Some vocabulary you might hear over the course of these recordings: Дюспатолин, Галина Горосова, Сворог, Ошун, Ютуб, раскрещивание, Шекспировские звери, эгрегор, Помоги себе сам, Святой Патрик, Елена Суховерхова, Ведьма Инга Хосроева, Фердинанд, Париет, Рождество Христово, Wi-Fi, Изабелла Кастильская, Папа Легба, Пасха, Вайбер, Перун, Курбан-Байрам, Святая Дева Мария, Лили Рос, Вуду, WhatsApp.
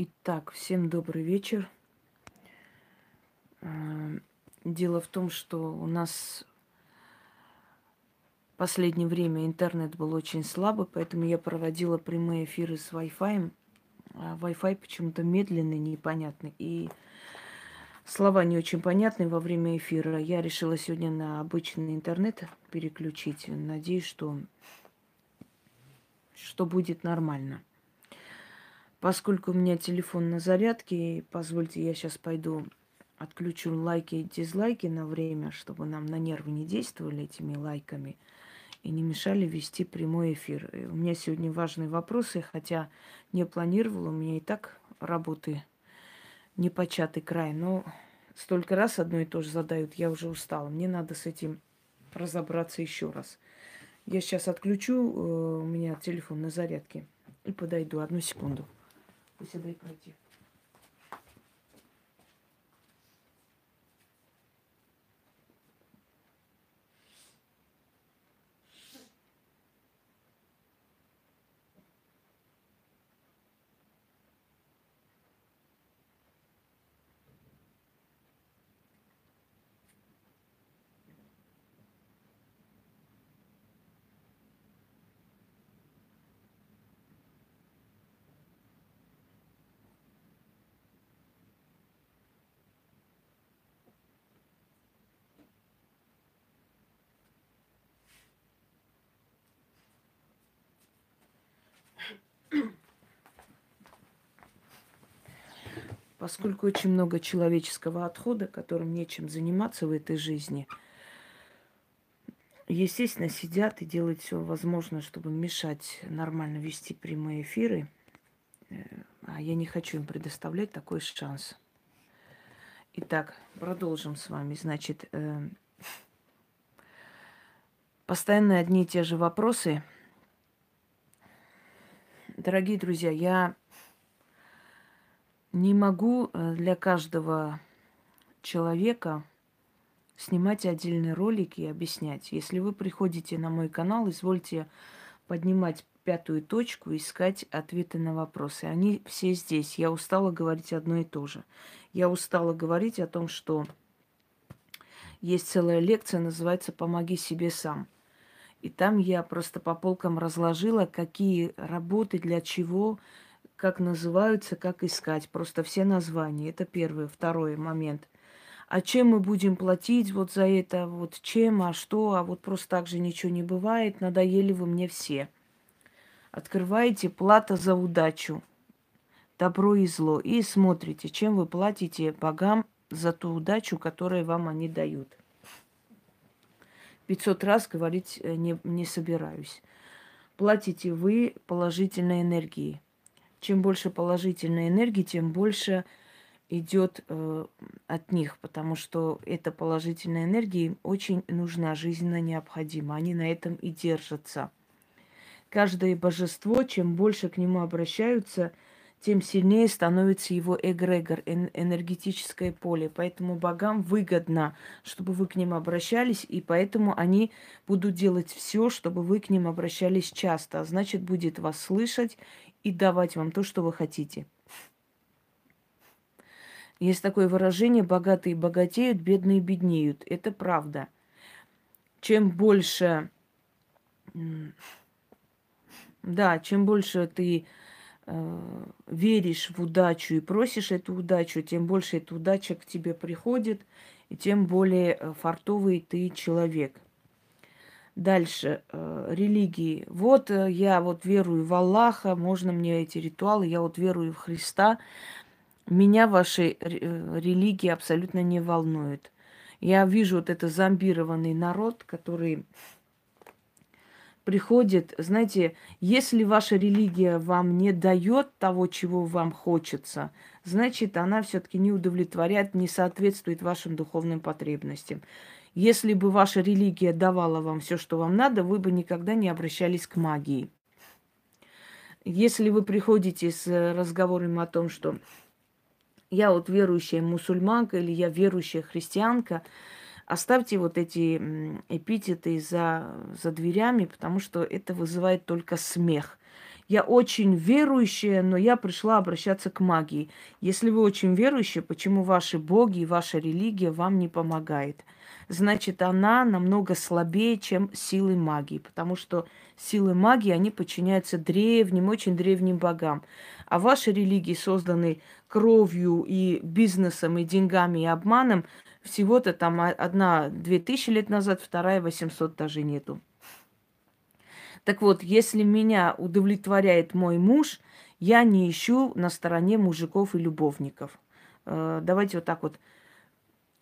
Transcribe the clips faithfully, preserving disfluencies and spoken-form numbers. Итак, всем добрый вечер. Дело в том, что у нас в последнее время интернет был очень слабый, поэтому я проводила прямые эфиры с Wi-Fi. А Wi-Fi почему-то медленный, непонятный, и слова не очень понятны во время эфира. Я решила сегодня на обычный интернет переключить. Надеюсь, что, что будет нормально. Поскольку у меня телефон на зарядке, позвольте, я сейчас пойду отключу лайки и дизлайки на время, чтобы нам на нервы не действовали этими лайками и не мешали вести прямой эфир. И у меня сегодня важные вопросы, хотя не планировала, у меня и так работы непочатый край, но столько раз одно и то же задают, я уже устала. Мне надо с этим разобраться еще раз. Я сейчас отключу, у меня телефон на зарядке, и подойду. Одну секунду. Пусть дай пройти. Поскольку очень много человеческого отхода, которым нечем заниматься в этой жизни, естественно, сидят и делают все возможное, чтобы мешать нормально вести прямые эфиры. А я не хочу им предоставлять такой шанс. Итак, продолжим с вами. Значит, э, постоянно одни и те же вопросы. Дорогие друзья, я не могу для каждого человека снимать отдельные ролики и объяснять. Если вы приходите на мой канал, извольте поднимать пятую точку, искать ответы на вопросы. Они все здесь. Я устала говорить одно и то же. Я устала говорить о том, что есть целая лекция, называется «Помоги себе сам». И там я просто по полкам разложила, какие работы, для чего, как называются, как искать. Просто все названия. Это первый, второй момент. А чем мы будем платить вот за это? Вот чем, а что? А вот просто так же ничего не бывает. Надоели вы мне все. Открываете плата за удачу, добро и зло. И смотрите, чем вы платите богам за ту удачу, которую вам они дают. пятьсот раз говорить не, не собираюсь. Платите вы положительной энергией. Чем больше положительной энергии, тем больше идет э, от них, потому что эта положительная энергия им очень нужна, жизненно необходима. Они на этом и держатся. Каждое божество, чем больше к нему обращаются, тем сильнее становится его эгрегор, энергетическое поле. Поэтому богам выгодно, чтобы вы к ним обращались, и поэтому они будут делать все, чтобы вы к ним обращались часто. А значит, будет вас слышать и давать вам то, что вы хотите. Есть такое выражение: богатые богатеют, бедные беднеют. Это правда. Чем больше... Да, чем больше ты веришь в удачу и просишь эту удачу, тем больше эта удача к тебе приходит, и тем более фартовый ты человек. Дальше. Религии. Вот я вот верую в Аллаха, можно мне эти ритуалы, я вот верую в Христа. Меня ваши религии абсолютно не волнуют. Я вижу вот этот зомбированный народ, который... приходит, знаете, если ваша религия вам не дает того, чего вам хочется, значит, она все-таки не удовлетворяет, не соответствует вашим духовным потребностям. Если бы ваша религия давала вам все, что вам надо, вы бы никогда не обращались к магии. Если вы приходите с разговором о том, что я вот верующая мусульманка или я верующая христианка, оставьте вот эти эпитеты за, за дверями, потому что это вызывает только смех. Я очень верующая, но я пришла обращаться к магии. Если вы очень верующие, почему ваши боги и ваша религия вам не помогает? Значит, она намного слабее, чем силы магии, потому что силы магии, они подчиняются древним, очень древним богам. А ваши религии, созданные кровью и бизнесом, и деньгами, и обманом, всего-то там одна две тысячи лет назад, вторая восемьсот даже нету. Так вот, если меня удовлетворяет мой муж, я не ищу на стороне мужиков и любовников. Давайте вот так вот.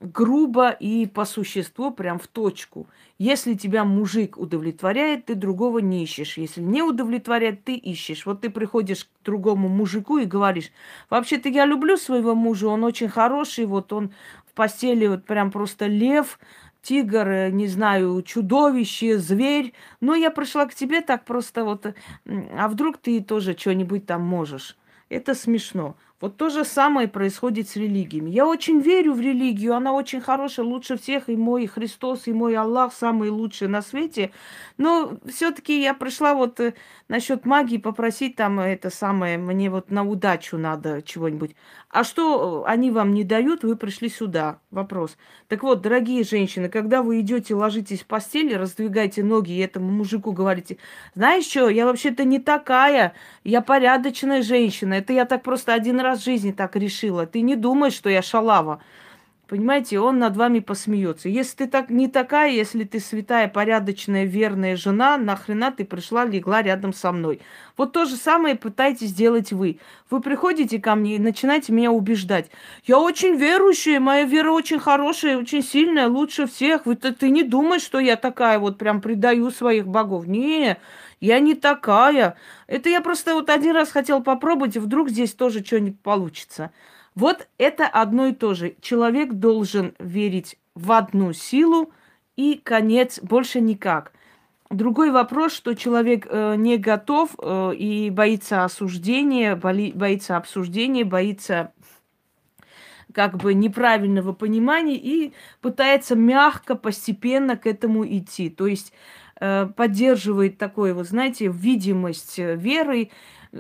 Грубо и по существу, прям в точку. Если тебя мужик удовлетворяет, ты другого не ищешь. Если не удовлетворяет, ты ищешь. Вот ты приходишь к другому мужику и говоришь: вообще-то я люблю своего мужа, он очень хороший, вот он в постели вот прям просто лев, тигр, не знаю, чудовище, зверь. Но я пришла к тебе так просто вот, а вдруг ты тоже что-нибудь там можешь. Это смешно. Вот то же самое происходит с религиями. Я очень верю в религию, она очень хорошая, лучше всех, и мой Христос, и мой Аллах самые лучшие на свете. Но все-таки я пришла вот насчет магии попросить там это самое, мне вот на удачу надо чего-нибудь. А что они вам не дают, вы пришли сюда. Вопрос. Так вот, дорогие женщины, когда вы идете, ложитесь в постель, раздвигайте ноги и этому мужику говорите: знаешь что, я вообще-то не такая, я порядочная женщина, это я так просто один раз раз в жизни так решила. Ты не думай, что я шалава. Понимаете, он над вами посмеется. Если ты так не такая, если ты святая, порядочная, верная жена, нахрена ты пришла, легла рядом со мной? Вот то же самое пытаетесь сделать вы. Вы приходите ко мне и начинаете меня убеждать. Я очень верующая, моя вера очень хорошая, очень сильная, лучше всех. Вы, ты, ты не думай, что я такая вот прям предаю своих богов. Не, я не такая. Это я просто вот один раз хотела попробовать, и вдруг здесь тоже что-нибудь получится. Вот это одно и то же. Человек должен верить в одну силу и конец, больше никак. Другой вопрос, что человек э, не готов э, и боится осуждения, боли, боится обсуждения, боится как бы неправильного понимания и пытается мягко, постепенно к этому идти. То есть э, поддерживает такое, вот, знаете, видимость веры.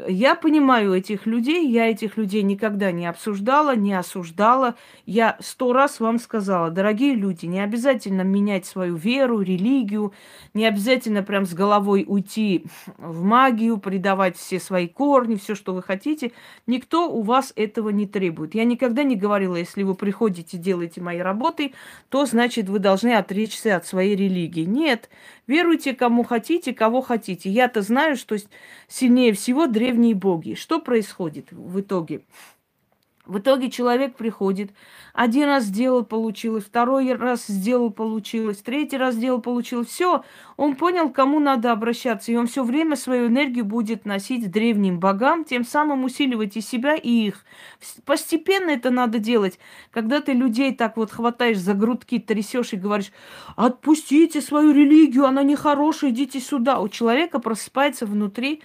Я понимаю этих людей, я этих людей никогда не обсуждала, не осуждала. Я сто раз вам сказала: дорогие люди, не обязательно менять свою веру, религию, не обязательно прям с головой уйти в магию, предавать все свои корни, все, что вы хотите. Никто у вас этого не требует. Я никогда не говорила: если вы приходите, делаете мои работы, то значит вы должны отречься от своей религии. Нет, веруйте кому хотите, кого хотите. Я-то знаю, что сильнее всего древние древние боги. Что происходит в итоге? В итоге человек приходит, один раз сделал, получилось, второй раз сделал, получилось, третий раз сделал, получилось. Все, он понял, к кому надо обращаться, и он все время свою энергию будет носить древним богам, тем самым усиливать и себя, и их. Постепенно это надо делать. Когда ты людей так вот хватаешь за грудки, трясешь и говоришь: отпустите свою религию, она нехорошая, идите сюда. У человека просыпается внутри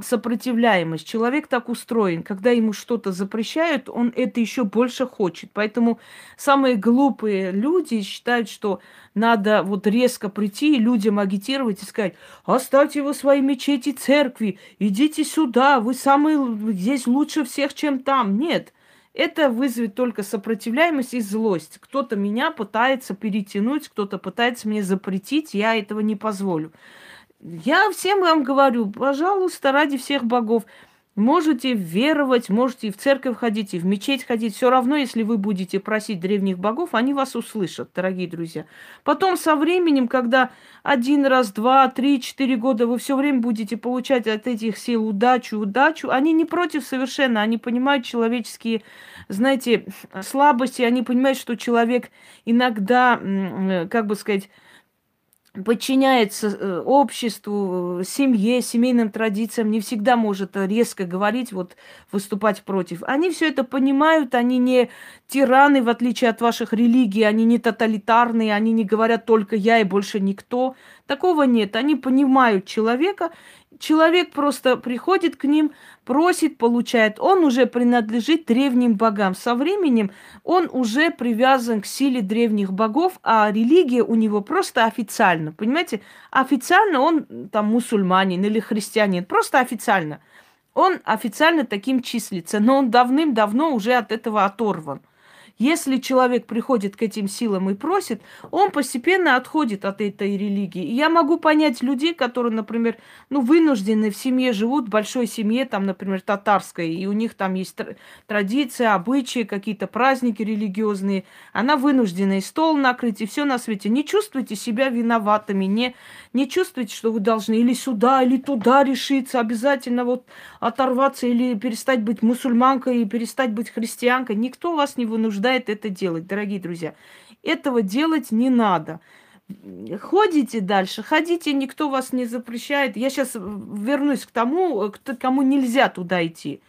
сопротивляемость. Человек так устроен. Когда ему что-то запрещают, он это еще больше хочет. Поэтому самые глупые люди считают, что надо вот резко прийти и людям агитировать и сказать: оставьте его свои мечети, церкви, идите сюда, вы самые здесь лучше всех, чем там. Нет. Это вызовет только сопротивляемость и злость. Кто-то меня пытается перетянуть, кто-то пытается мне запретить, я этого не позволю. Я всем вам говорю: пожалуйста, ради всех богов, можете веровать, можете и в церковь ходить, и в мечеть ходить. Все равно, если вы будете просить древних богов, они вас услышат, дорогие друзья. Потом со временем, когда один раз, два, три, четыре года вы все время будете получать от этих сил удачу, удачу, они не против совершенно, они понимают человеческие, знаете, слабости, они понимают, что человек иногда, как бы сказать, подчиняется обществу, семье, семейным традициям, не всегда может резко говорить, вот выступать против. Они все это понимают, они не тираны, в отличие от ваших религий, они не тоталитарные, они не говорят только я и больше никто. Такого нет. Они понимают человека. Человек просто приходит к ним, просит, получает. Он уже принадлежит древним богам. Со временем он уже привязан к силе древних богов, а религия у него просто официально. Понимаете? Официально он там мусульманин или христианин. Просто официально. Он официально таким числится, но он давным-давно уже от этого оторван. Если человек приходит к этим силам и просит, он постепенно отходит от этой религии. И я могу понять людей, которые, например, ну, вынуждены в семье живут, в большой семье, там, например, татарской, и у них там есть традиция, обычаи, какие-то праздники религиозные. Она вынуждена и стол накрыть, и все на свете. Не чувствуйте себя виноватыми, не, не чувствуйте, что вы должны или сюда, или туда решиться, обязательно вот оторваться или перестать быть мусульманкой, и перестать быть христианкой. Никто вас не вынуждает это делать, дорогие друзья. Этого делать не надо. Ходите дальше, ходите, никто вас не запрещает. Я сейчас вернусь к тому, кому нельзя туда идти.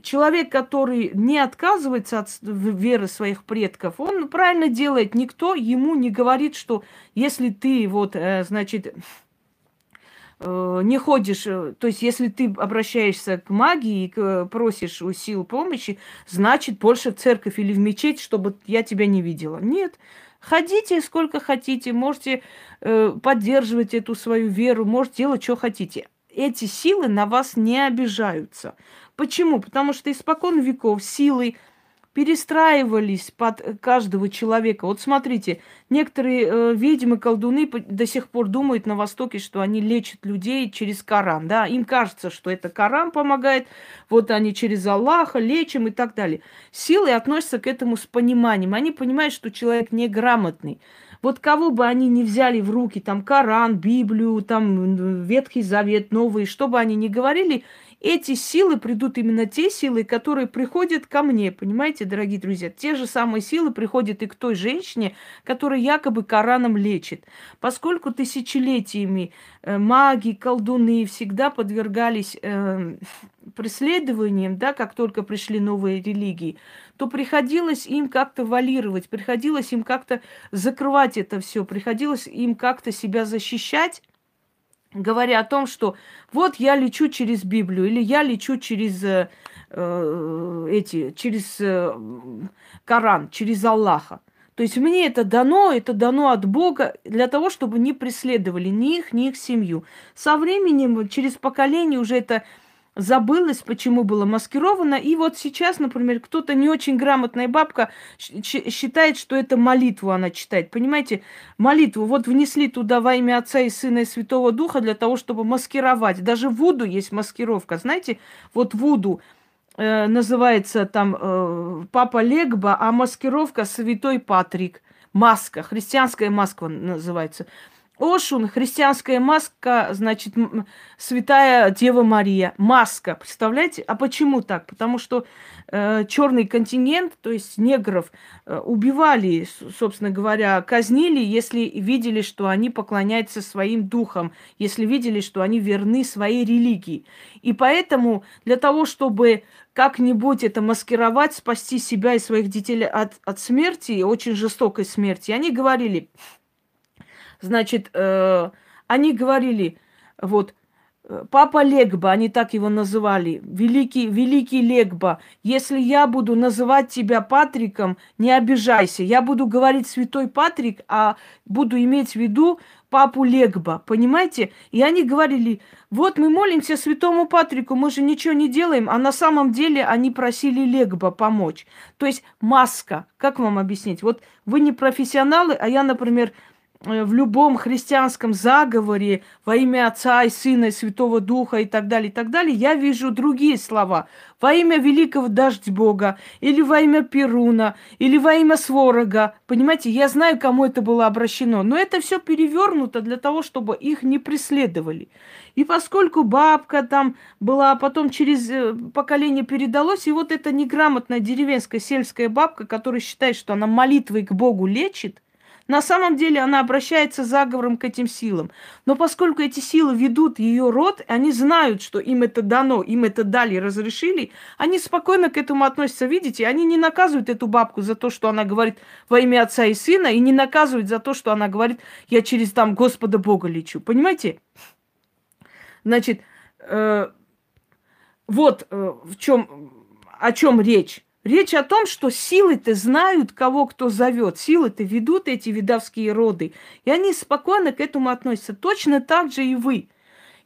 Человек, который не отказывается от веры своих предков, он правильно делает. Никто ему не говорит, что если ты вот, значит... не ходишь, то есть если ты обращаешься к магии и просишь у сил помощи, значит, больше в церковь или в мечеть, чтобы я тебя не видела. Нет. Ходите сколько хотите, можете поддерживать эту свою веру, можете делать, что хотите. Эти силы на вас не обижаются. Почему? Потому что испокон веков силы перестраивались под каждого человека. Вот смотрите, некоторые э, ведьмы, колдуны до сих пор думают на Востоке, что они лечат людей через Коран, да, им кажется, что это Коран помогает, вот они через Аллаха лечим и так далее. Силы относятся к этому с пониманием, они понимают, что человек неграмотный. Вот кого бы они ни взяли в руки, там, Коран, Библию, там, Ветхий Завет, Новый, что бы они ни говорили, эти силы придут именно те силы, которые приходят ко мне, понимаете, дорогие друзья? Те же самые силы приходят и к той женщине, которая якобы Кораном лечит. Поскольку тысячелетиями маги, колдуны всегда подвергались э, преследованиям, да, как только пришли новые религии, то приходилось им как-то валировать, приходилось им как-то закрывать это все, приходилось им как-то себя защищать, говоря о том, что вот я лечу через Библию, или я лечу через, э, э, эти, через э, Коран, через Аллаха. То есть мне это дано, это дано от Бога для того, чтобы не преследовали ни их, ни их семью. Со временем, через поколение уже это забылось, почему было маскировано. И вот сейчас, например, кто-то не очень грамотная бабка считает, что это молитву она читает. Понимаете, молитву вот внесли туда во имя Отца и Сына и Святого Духа для того, чтобы маскировать. Даже в Вуду есть маскировка. Знаете, вот Вуду э, называется там э, Папа Легба, а маскировка Святой Патрик. Маска, христианская маска называется. Ошун, христианская маска, значит, Святая Дева Мария. Маска, представляете? А почему так? Потому что э, черный континент, то есть негров, э, убивали, собственно говоря, казнили, если видели, что они поклоняются своим духам, если видели, что они верны своей религии. И поэтому для того, чтобы как-нибудь это маскировать, спасти себя и своих детей от, от смерти, очень жестокой смерти, они говорили... Значит, э, они говорили, вот, Папа Легба, они так его называли, великий, великий Легба, если я буду называть тебя Патриком, не обижайся, я буду говорить Святой Патрик, а буду иметь в виду Папу Легба, понимаете? И они говорили, вот мы молимся Святому Патрику, мы же ничего не делаем, а на самом деле они просили Легба помочь. То есть маска, как вам объяснить? Вот вы не профессионалы, а я, например, в любом христианском заговоре во имя Отца и Сына и Святого Духа и так далее, и так далее, я вижу другие слова. Во имя великого дождь Бога, или во имя Перуна, или во имя Сворога. Понимаете, я знаю, кому это было обращено. Но это все перевернуто для того, чтобы их не преследовали. И поскольку бабка там была, а потом через поколение передалось, и вот эта неграмотная деревенская сельская бабка, которая считает, что она молитвой к Богу лечит, На самом деле она обращается заговором к этим силам. Но поскольку эти силы ведут ее род, они знают, что им это дано, им это дали, разрешили, они спокойно к этому относятся, видите? Они не наказывают эту бабку за то, что она говорит во имя Отца и Сына, и не наказывают за то, что она говорит, я через там Господа Бога лечу. Понимаете? Значит, э, вот э, в чем, о чем речь. Речь о том, что силы-то знают, кого кто зовет. Силы-то ведут эти видовские роды. И они спокойно к этому относятся. Точно так же и вы.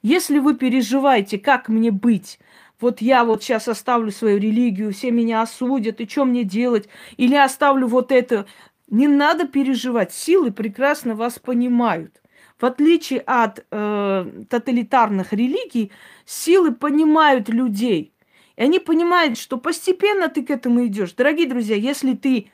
Если вы переживаете, как мне быть, вот я вот сейчас оставлю свою религию, все меня осудят, и что мне делать, или оставлю вот это. Не надо переживать. Силы прекрасно вас понимают. В отличие от э, тоталитарных религий, силы понимают людей. И они понимают, что постепенно ты к этому идешь. Дорогие друзья, если ты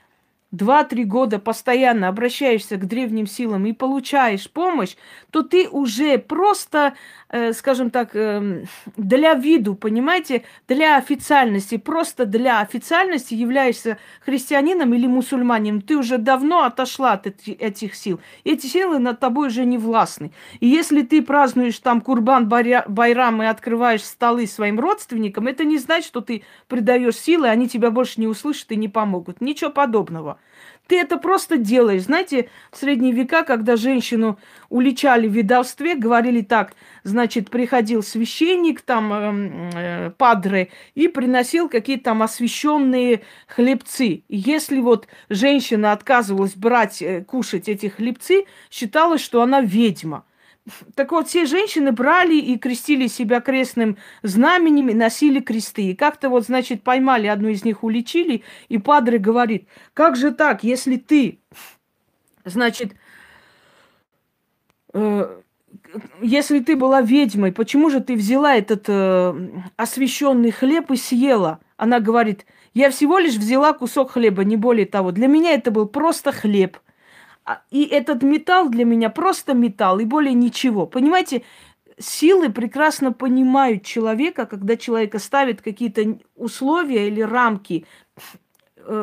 два-три года постоянно обращаешься к древним силам и получаешь помощь, то ты уже просто, э, скажем так, э, для виду, понимаете, для официальности, просто для официальности являешься христианином или мусульманином. Ты уже давно отошла от этих сил. Эти силы над тобой уже не властны. И если ты празднуешь там Курбан-Байрам и открываешь столы своим родственникам, это не значит, что ты придаешь силы, они тебя больше не услышат и не помогут. Ничего подобного. Ты это просто делаешь. Знаете, в средние века, когда женщину уличали в ведовстве, говорили так, значит, приходил священник, там, э, падре, и приносил какие-то там освященные хлебцы. И если вот женщина отказывалась брать, э, кушать эти хлебцы, считалось, что она ведьма. Так вот, все женщины брали и крестили себя крестным знаменем, и носили кресты. И как-то вот, значит, поймали одну из них, уличили, и падре говорит, как же так, если ты, значит, э, если ты была ведьмой, почему же ты взяла этот э, освященный хлеб и съела? Она говорит, я всего лишь взяла кусок хлеба, не более того. Для меня это был просто хлеб. И этот металл для меня просто металл, и более ничего. Понимаете, силы прекрасно понимают человека, когда человека ставят какие-то условия или рамки.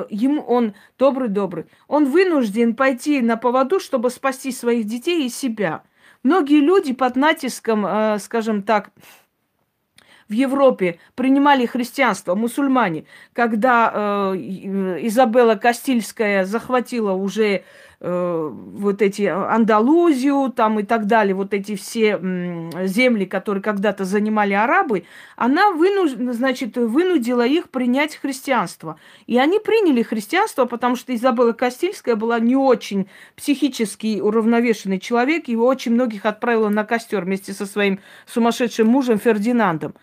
Ему он добрый-добрый. Он вынужден пойти на поводу, чтобы спасти своих детей и себя. Многие люди под натиском, скажем так, в Европе принимали христианство, мусульмане. Когда Изабелла Кастильская захватила уже вот эти Андалузию там и так далее, вот эти все земли, которые когда-то занимали арабы, она вынуждена, значит, вынудила их принять христианство. И они приняли христианство, потому что Изабелла Кастильская была не очень психически уравновешенный человек, его очень многих отправила на костер вместе со своим сумасшедшим мужем Фердинандом.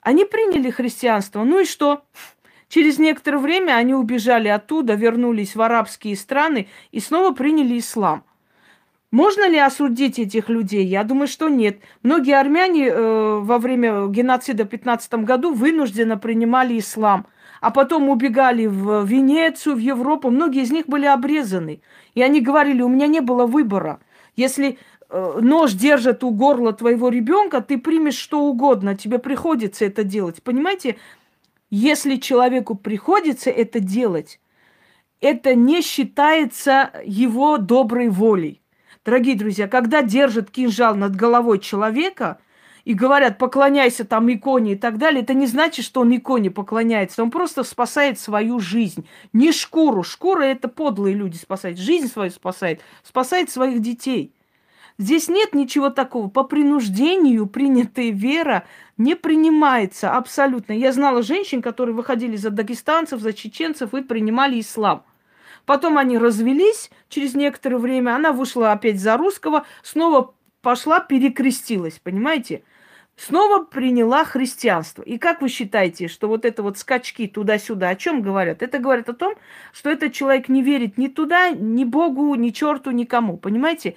Они приняли христианство, ну и что? Через некоторое время они убежали оттуда, вернулись в арабские страны и снова приняли ислам. Можно ли осудить этих людей? Я думаю, что нет. Многие армяне э, во время геноцида в пятнадцатом году вынужденно принимали ислам, а потом убегали в Венецию, в Европу. Многие из них были обрезаны. И они говорили, у меня не было выбора. Если э, нож держит у горла твоего ребенка, ты примешь что угодно, тебе приходится это делать. Понимаете? Если человеку приходится это делать, это не считается его доброй волей. Дорогие друзья, когда держат кинжал над головой человека и говорят, поклоняйся там иконе и так далее, это не значит, что он иконе поклоняется, он просто спасает свою жизнь. Не шкуру, шкура – это подлые люди спасают, жизнь свою спасает, спасает своих детей. Здесь нет ничего такого. По принуждению принятая вера не принимается абсолютно. Я знала женщин, которые выходили за дагестанцев, за чеченцев и принимали ислам. Потом они развелись через некоторое время, она вышла опять за русского, снова пошла, перекрестилась, понимаете? Снова приняла христианство. И как вы считаете, что вот это вот скачки туда-сюда, о чем говорят? Это говорит о том, что этот человек не верит ни туда, ни Богу, ни черту, никому, понимаете?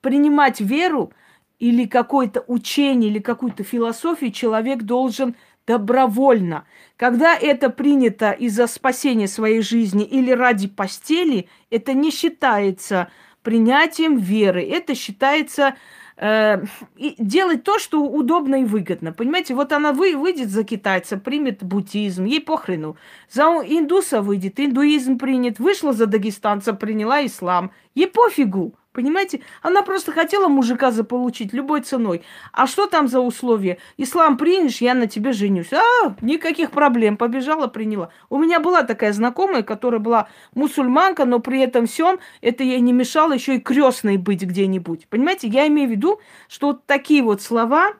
Принимать веру или какое-то учение, или какую-то философию человек должен добровольно. Когда это принято из-за спасения своей жизни или ради постели, это не считается принятием веры. Это считается э, и делать то, что удобно и выгодно. Понимаете, вот она вы, выйдет за китайца, примет буддизм, ей похрену. За индуса выйдет, индуизм принят, вышла за дагестанца, приняла ислам. Ей пофигу. Понимаете? Она просто хотела мужика заполучить любой ценой. А что там за условия? Ислам примешь, я на тебе женюсь. А, никаких проблем. Побежала, приняла. У меня была такая знакомая, которая была мусульманка, но при этом всем это ей не мешало еще и крестной быть где-нибудь. Понимаете? Я имею в виду, что вот такие вот слова,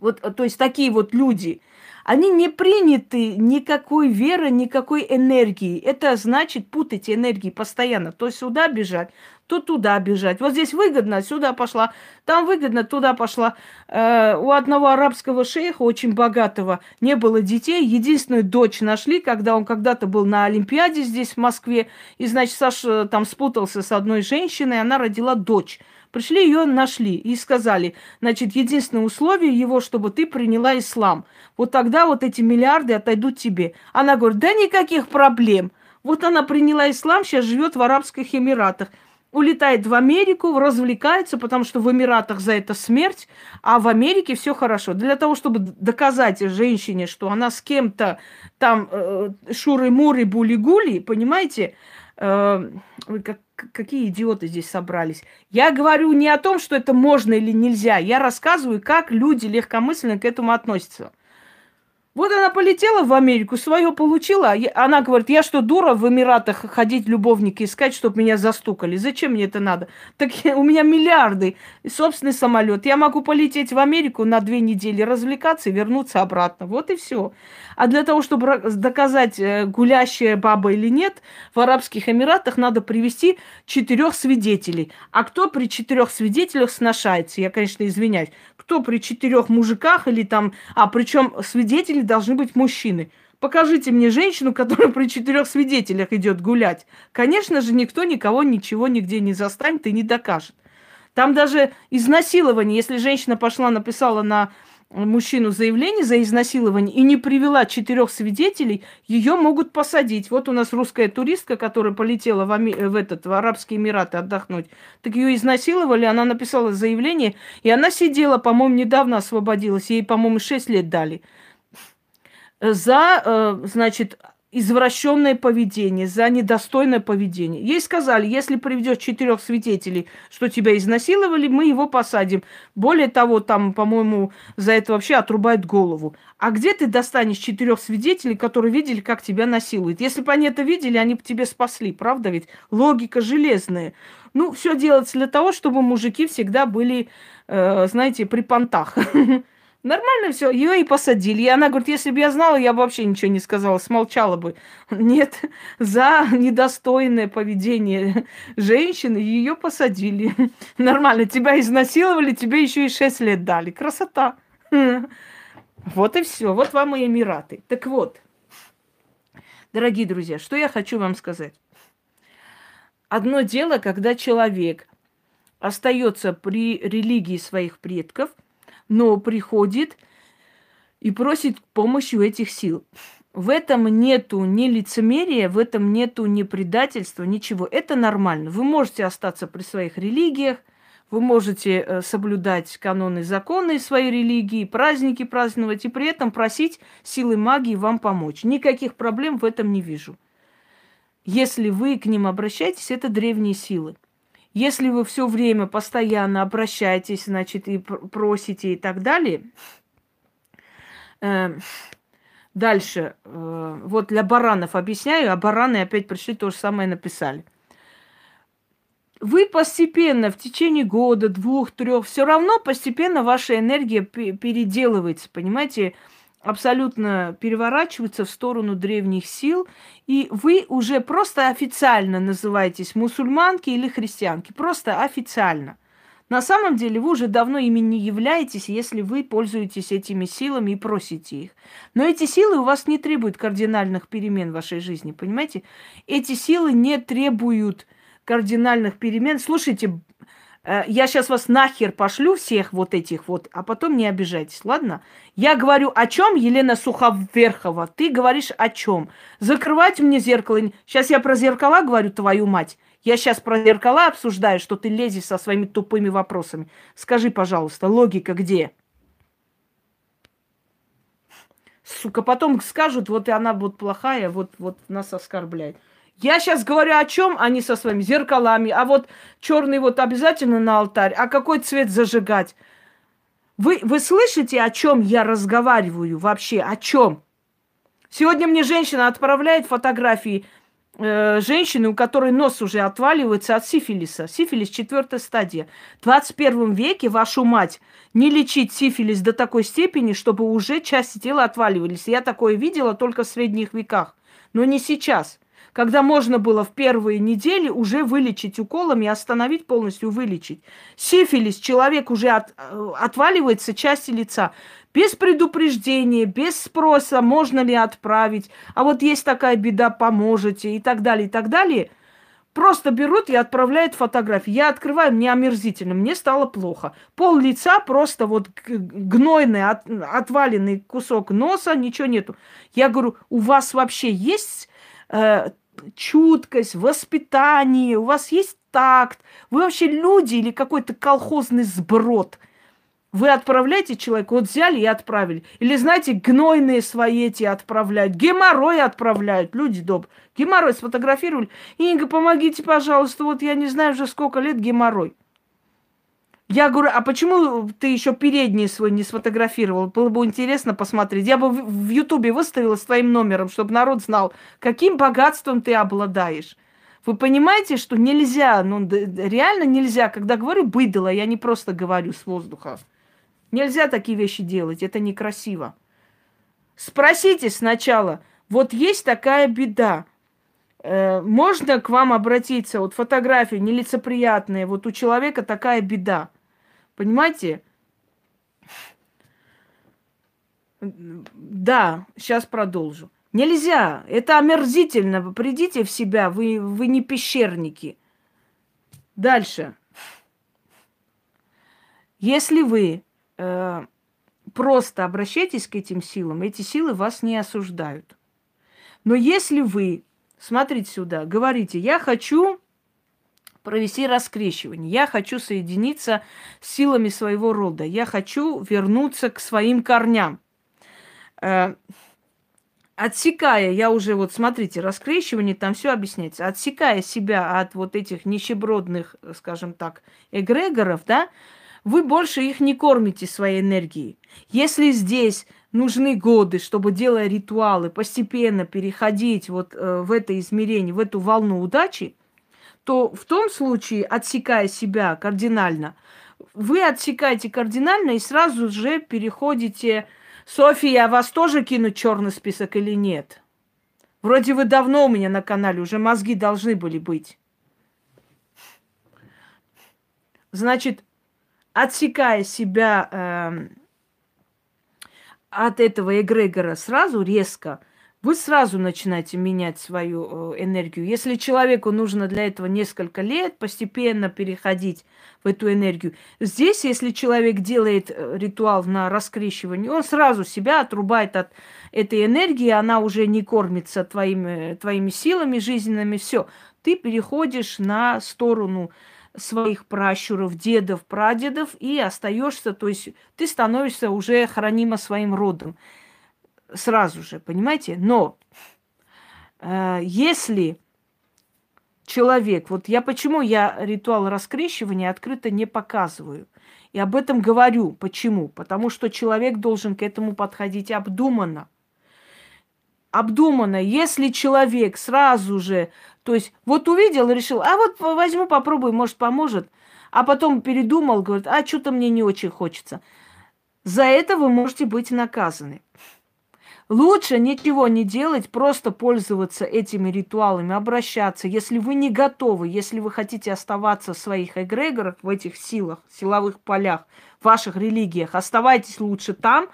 вот, то есть такие вот люди, они не приняты никакой веры, никакой энергии. Это значит путать энергии постоянно. То сюда бежать, то туда бежать. Вот здесь выгодно, сюда пошла, там выгодно, туда пошла. Э, у одного арабского шейха, очень богатого, не было детей. Единственную дочь нашли, когда он когда-то был на Олимпиаде здесь, в Москве. И, значит, Саша там спутался с одной женщиной, она родила дочь. Пришли, ее нашли и сказали, значит, единственное условие его, чтобы ты приняла ислам. Вот тогда вот эти миллиарды отойдут тебе. Она говорит, да никаких проблем. Вот она приняла ислам, сейчас живет в Арабских Эмиратах. Улетает в Америку, развлекается, потому что в Эмиратах за это смерть, а в Америке все хорошо. Для того, чтобы доказать женщине, что она с кем-то там э, шуры-муры, були-гули, понимаете, э, как какие идиоты здесь собрались. Я говорю не о том, что это можно или нельзя. Я рассказываю, как люди легкомысленно к этому относятся. Вот она полетела в Америку, свое получила. Она говорит, я что, дура, в Эмиратах ходить любовники искать, чтобы меня застукали? Зачем мне это надо? Так у меня миллиарды, собственный самолет. Я могу полететь в Америку на две недели, развлекаться и вернуться обратно. Вот и все. А для того, чтобы доказать, гулящая баба или нет, в Арабских Эмиратах надо привести четырех свидетелей. А кто при четырех свидетелях сношается? Я, конечно, извиняюсь. Кто при четырех мужиках или там... А причем свидетели должны быть мужчины. Покажите мне женщину, которая при четырех свидетелях идет гулять. Конечно же, никто никого ничего нигде не застанет и не докажет. Там даже изнасилование. Если женщина пошла, написала на мужчину заявление за изнасилование и не привела четырех свидетелей, ее могут посадить. Вот у нас русская туристка, которая полетела в, Ами... в, этот, в Арабские Эмираты отдохнуть. Так ее изнасиловали, она написала заявление, и она сидела, по-моему, недавно освободилась. Ей, по-моему, шесть лет дали. За, значит, извращенное поведение, за недостойное поведение. Ей сказали, если приведешь четырех свидетелей, что тебя изнасиловали, мы его посадим. Более того, там, по-моему, за это вообще отрубают голову. А где ты достанешь четырех свидетелей, которые видели, как тебя насилуют? Если бы они это видели, они бы тебя спасли, правда ведь? Логика железная. Ну, все делается для того, чтобы мужики всегда были, э, знаете, при понтах. Нормально все, ее и посадили. И она говорит, если бы я знала, я бы вообще ничего не сказала, смолчала бы. Нет, за недостойное поведение женщины ее посадили. Нормально, тебя изнасиловали, тебе еще и шесть лет дали. Красота. Вот и все. Вот вам и Эмираты. Так вот, дорогие друзья, что я хочу вам сказать. Одно дело, когда человек остается при религии своих предков, но приходит и просит помощи у этих сил. В этом нету ни лицемерия, в этом нету ни предательства, ничего. Это нормально. Вы можете остаться при своих религиях, вы можете соблюдать каноны, законы своей религии, праздники праздновать и при этом просить силы магии вам помочь. Никаких проблем в этом не вижу. Если вы к ним обращаетесь, это древние силы. Если вы все время постоянно обращаетесь, значит, и просите и так далее. Дальше. Вот для баранов объясняю, а бараны опять пришли, то же самое написали. Вы постепенно, в течение года, двух, трех, все равно постепенно ваша энергия переделывается, понимаете, абсолютно переворачиваются в сторону древних сил, и вы уже просто официально называетесь мусульманки или христианки. Просто официально. На самом деле вы уже давно ими не являетесь, если вы пользуетесь этими силами и просите их. Но эти силы у вас не требуют кардинальных перемен в вашей жизни, понимаете? Эти силы не требуют кардинальных перемен. Слушайте, я сейчас вас нахер пошлю всех вот этих вот, а потом не обижайтесь, ладно? Я говорю о чем, Елена Суховерхова, ты говоришь о чем? Закрывать мне зеркало. Сейчас я про зеркала говорю, твою мать. Я сейчас про зеркала обсуждаю, что ты лезешь со своими тупыми вопросами. Скажи, пожалуйста, логика где? Сука, потом скажут, вот и она вот плохая, вот, вот нас оскорбляет. Я сейчас говорю о чем? Они со своими зеркалами. А вот черный вот обязательно на алтарь. А какой цвет зажигать? Вы, вы слышите, о чем я разговариваю вообще? О чем? Сегодня мне женщина отправляет фотографии э, женщины, у которой нос уже отваливается от сифилиса. Сифилис четвёртая стадия. В двадцать первом веке, вашу мать, не лечить сифилис до такой степени, чтобы уже части тела отваливались. Я такое видела только в средних веках, но не сейчас. Когда можно было в первые недели уже вылечить уколами, остановить полностью, вылечить. Сифилис, человек уже от, отваливается части лица. Без предупреждения, без спроса, можно ли отправить. А вот есть такая беда, поможете и так далее, и так далее. Просто берут и отправляют фотографии. Я открываю, мне омерзительно, мне стало плохо. Пол лица просто вот гнойный, от, отваленный кусок носа, ничего нету. Я говорю, у вас вообще есть... Э, чуткость, воспитание, у вас есть такт, вы вообще люди или какой-то колхозный сброд? Вы отправляете человека, вот взяли и отправили. Или, знаете, гнойные свои эти отправляют, геморрой отправляют, люди добрые. Геморрой сфотографировали. Инга, помогите, пожалуйста, вот я не знаю уже сколько лет геморрой. Я говорю, а почему ты еще передний свой не сфотографировал? Было бы интересно посмотреть. Я бы в Ютубе выставила с твоим номером, чтобы народ знал, каким богатством ты обладаешь. Вы понимаете, что нельзя, ну реально нельзя, когда говорю быдло, я не просто говорю с воздуха. Нельзя такие вещи делать, это некрасиво. Спросите сначала, вот есть такая беда. Можно к вам обратиться? Вот фотографии нелицеприятные, вот у человека такая беда. Понимаете? Да, сейчас продолжу. Нельзя, это омерзительно. Вы придите в себя, вы, вы не пещерники. Дальше. Если вы э, просто обращаетесь к этим силам, эти силы вас не осуждают. Но если вы смотрите сюда, говорите, я хочу провести раскрещивание, я хочу соединиться с силами своего рода, я хочу вернуться к своим корням. Э, отсекая, я уже, вот смотрите, раскрещивание, там все объясняется, отсекая себя от вот этих нищебродных, скажем так, эгрегоров, да, вы больше их не кормите своей энергией. Если здесь нужны годы, чтобы, делая ритуалы, постепенно переходить вот э, в это измерение, в эту волну удачи, то в том случае, отсекая себя кардинально, вы отсекаете кардинально и сразу же переходите... София, а вас тоже кинут черный список или нет? Вроде вы давно у меня на канале, уже мозги должны были быть. Значит, отсекая себя э, от этого эгрегора сразу, резко, вы сразу начинаете менять свою э, энергию. Если человеку нужно для этого несколько лет, постепенно переходить в эту энергию. Здесь, если человек делает ритуал на раскрещивание, он сразу себя отрубает от этой энергии, она уже не кормится твоими, твоими силами жизненными, все. Ты переходишь на сторону своих пращуров, дедов, прадедов и остаешься, то есть ты становишься уже хранимо своим родом сразу же, понимаете? Но э, если человек, вот я почему я ритуал раскрещивания открыто не показываю и об этом говорю, почему? Потому что человек должен к этому подходить обдуманно. Обдуманно, если человек сразу же, то есть вот увидел и решил, а вот возьму, попробую, может, поможет, а потом передумал, говорит, а что-то мне не очень хочется. За это вы можете быть наказаны. Лучше ничего не делать, просто пользоваться этими ритуалами, обращаться. Если вы не готовы, если вы хотите оставаться в своих эгрегорах, в этих силах, силовых полях, в ваших религиях, оставайтесь лучше там,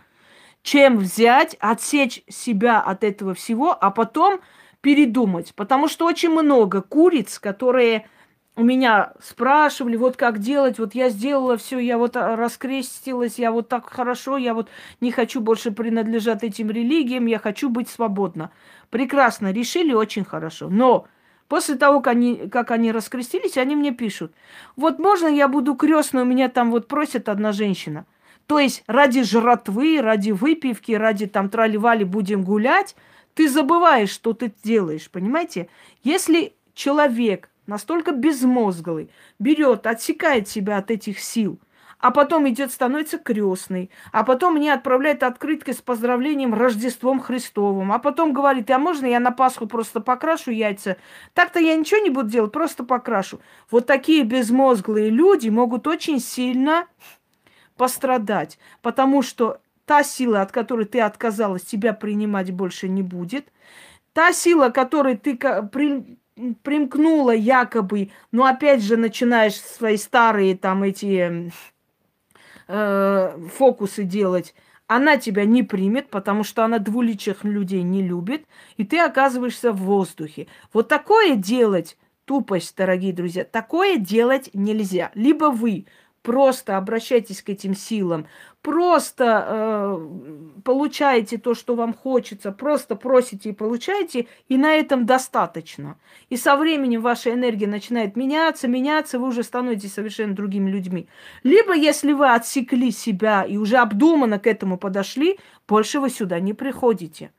чем взять, отсечь себя от этого всего, а потом передумать. Потому что очень много куриц, которые у меня спрашивали, вот как делать, вот я сделала все, я вот раскрестилась, я вот так хорошо, я вот не хочу больше принадлежать этим религиям, я хочу быть свободна. Прекрасно, решили, очень хорошо. Но После того, как они, как они раскрестились, они мне пишут: вот можно я буду крестной, у меня там вот просит одна женщина. То есть ради жратвы, ради выпивки, ради там трали-вали будем гулять, ты забываешь, что ты делаешь, понимаете? Если человек настолько безмозглый, берет, отсекает себя от этих сил, а потом идет, становится крестный, а потом мне отправляет открытки с поздравлением Рождеством Христовым, а потом говорит: а можно я на Пасху просто покрашу яйца? Так-то я ничего не буду делать, просто покрашу. Вот такие безмозглые люди могут очень сильно пострадать, потому что та сила, от которой ты отказалась, тебя принимать больше не будет. Та сила, которой ты при... примкнула якобы, но опять же начинаешь свои старые там эти... фокусы делать, она тебя не примет, потому что она двуличных людей не любит, и ты оказываешься в воздухе. Вот такое делать, тупость, дорогие друзья, такое делать нельзя. Либо вы просто обращайтесь к этим силам, просто э, получаете то, что вам хочется, просто просите и получаете, и на этом достаточно. И со временем ваша энергия начинает меняться, меняться, вы уже становитесь совершенно другими людьми. Либо, если вы отсекли себя и уже обдуманно к этому подошли, больше вы сюда не приходите.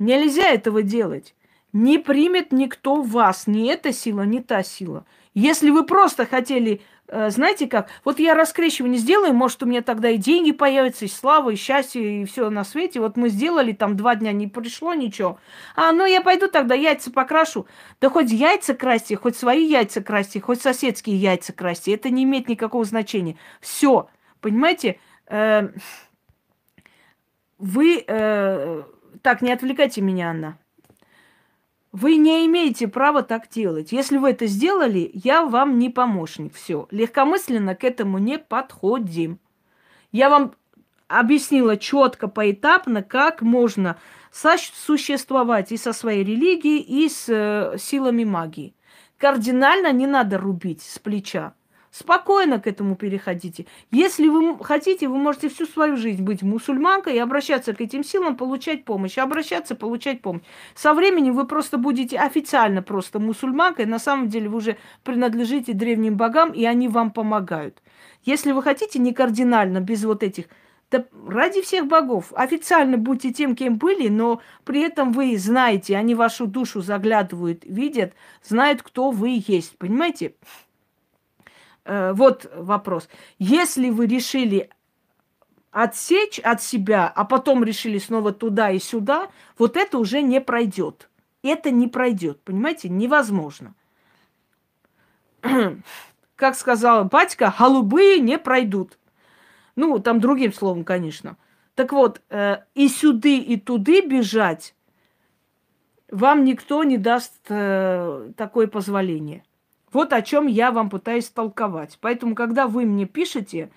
Нельзя этого делать. Не примет никто вас, ни эта сила, ни та сила. Если вы просто хотели... Знаете как? Вот я раскрещивание сделаю, может, у меня тогда и деньги появятся, и слава, и счастье, и все на свете. Вот мы сделали, там два дня не пришло ничего. А, ну я пойду тогда яйца покрашу. Да хоть яйца красьте, хоть свои яйца красьте, хоть соседские яйца красьте. Это не имеет никакого значения. Все, понимаете? Вы... Так, не отвлекайте меня, Анна. Вы не имеете права так делать. Если вы это сделали, я вам не помощник. Все. Легкомысленно к этому не подходим. Я вам объяснила четко, поэтапно, как можно сосуществовать и со своей религией, и с э, силами магии. Кардинально не надо рубить с плеча. Спокойно к этому переходите. Если вы хотите, вы можете всю свою жизнь быть мусульманкой и обращаться к этим силам, получать помощь, обращаться, получать помощь. Со временем вы просто будете официально просто мусульманкой, на самом деле вы уже принадлежите древним богам, и они вам помогают. Если вы хотите не кардинально, без вот этих, да ради всех богов, официально будьте тем, кем были, но при этом вы знаете, они вашу душу заглядывают, видят, знают, кто вы есть, понимаете? Вот вопрос. Если вы решили отсечь от себя, а потом решили снова туда и сюда, вот это уже не пройдет. Это не пройдет, понимаете? Невозможно. Как сказала батька, голубые не пройдут. Ну, там другим словом, конечно. Так вот, и сюды, и туды бежать вам никто не даст такое позволение. Вот о чем я вам пытаюсь толковать. Поэтому, когда вы мне пишете,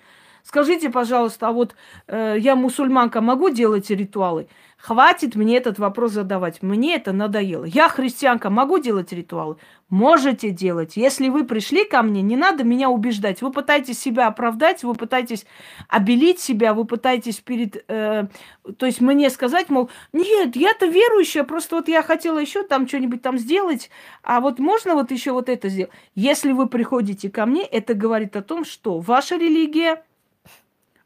скажите, пожалуйста, а вот э, я мусульманка, могу делать ритуалы? Хватит мне этот вопрос задавать. Мне это надоело. Я христианка, могу делать ритуалы? Можете делать. Если вы пришли ко мне, не надо меня убеждать. Вы пытаетесь себя оправдать, вы пытаетесь обелить себя, вы пытаетесь перед... Э, то есть мне сказать, мол, нет, я-то верующая, просто вот я хотела еще там что-нибудь там сделать, а вот можно вот еще вот это сделать? Если вы приходите ко мне, это говорит о том, что ваша религия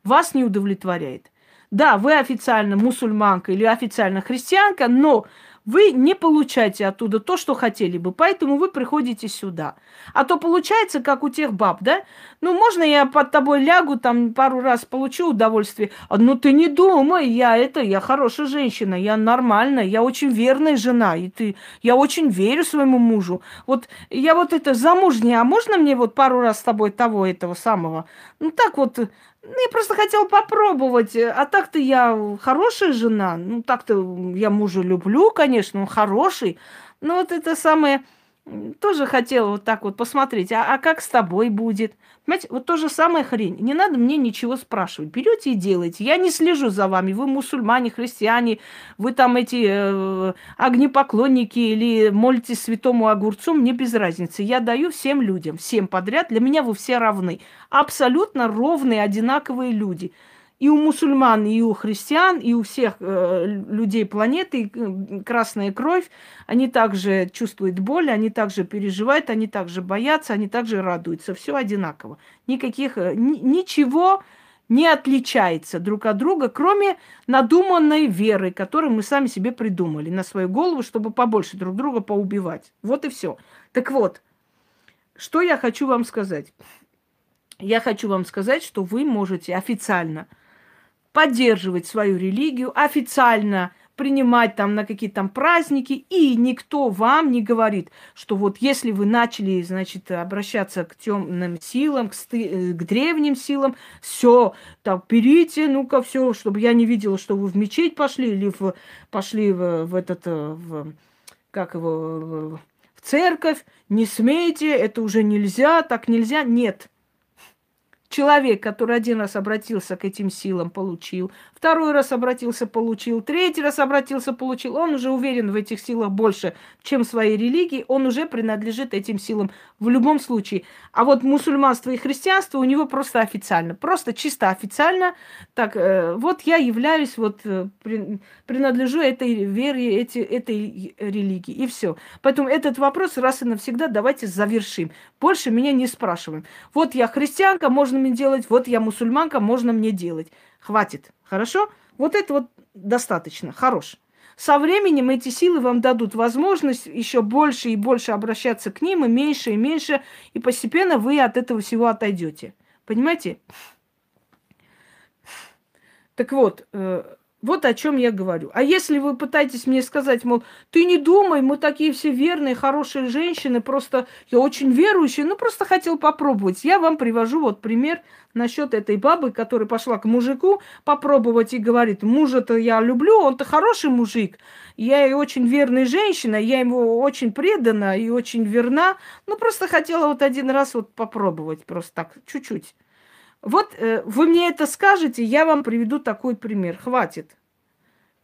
вас не удовлетворяет. Да, вы официально мусульманка или официально христианка, но вы не получаете оттуда то, что хотели бы, поэтому вы приходите сюда. А то получается, как у тех баб, да? Ну, можно я под тобой лягу, там пару раз получу удовольствие? Ну, ты не думай, я это, я хорошая женщина, я нормальная, я очень верная жена, и ты, я очень верю своему мужу. Вот я вот это замужняя, а можно мне вот пару раз с тобой того, этого самого? Ну, так вот... Ну, я просто хотела попробовать. А так-то я хорошая жена. Ну, так-то я мужа люблю, конечно, он хороший. Но вот это самое... Тоже хотела вот так вот посмотреть. А, а как с тобой будет? Понимаете, вот то же самое хрень. Не надо мне ничего спрашивать. Берете и делаете. Я не слежу за вами. Вы мусульмане, христиане, вы там эти э, огнепоклонники или молитесь святому огурцу. Мне без разницы. Я даю всем людям, всем подряд. Для меня вы все равны. Абсолютно ровные, одинаковые люди. И у мусульман, и у христиан, и у всех э, людей планеты красная кровь, они также чувствуют боль, они также переживают, они также боятся, они также радуются. Все одинаково. Никаких, ничего не отличается друг от друга, кроме надуманной веры, которую мы сами себе придумали на свою голову, чтобы побольше друг друга поубивать. Вот и все. Так вот, что я хочу вам сказать. Я хочу вам сказать, что вы можете официально поддерживать свою религию, официально принимать там на какие-то там праздники, и никто вам не говорит, что вот если вы начали, значит, обращаться к темным силам, к, сты- к древним силам, все, там, берите, ну-ка, все, чтобы я не видела, что вы в мечеть пошли или в, пошли в, в этот, в, как его, в церковь, не смейте, это уже нельзя, так нельзя, нет. Человек, который один раз обратился к этим силам, получил, второй раз обратился, получил, третий раз обратился, получил, он уже уверен в этих силах больше, чем в своей религии, он уже принадлежит этим силам в любом случае. А вот мусульманство и христианство у него просто официально, просто чисто официально, так вот я являюсь, вот принадлежу этой вере, эти, этой религии, и все. Поэтому этот вопрос раз и навсегда давайте завершим. Больше меня не спрашиваем. Вот я христианка, можно мне делать, вот я мусульманка, можно мне делать. Хватит, хорошо? Вот это вот достаточно, хорош. Со временем эти силы вам дадут возможность еще больше и больше обращаться к ним, и меньше, и меньше, и постепенно вы от этого всего отойдете. Понимаете? Так вот, вот о чем я говорю. А если вы пытаетесь мне сказать, мол, ты не думай, мы такие все верные, хорошие женщины, просто я очень верующая, ну просто хотел попробовать. Я вам привожу вот пример насчет этой бабы, которая пошла к мужику попробовать и говорит, мужа-то я люблю, он-то хороший мужик, я и очень верная женщина, я ему очень предана и очень верна, ну просто хотела вот один раз вот попробовать, просто так, чуть-чуть. Вот э, вы мне это скажете, я вам приведу такой пример. Хватит.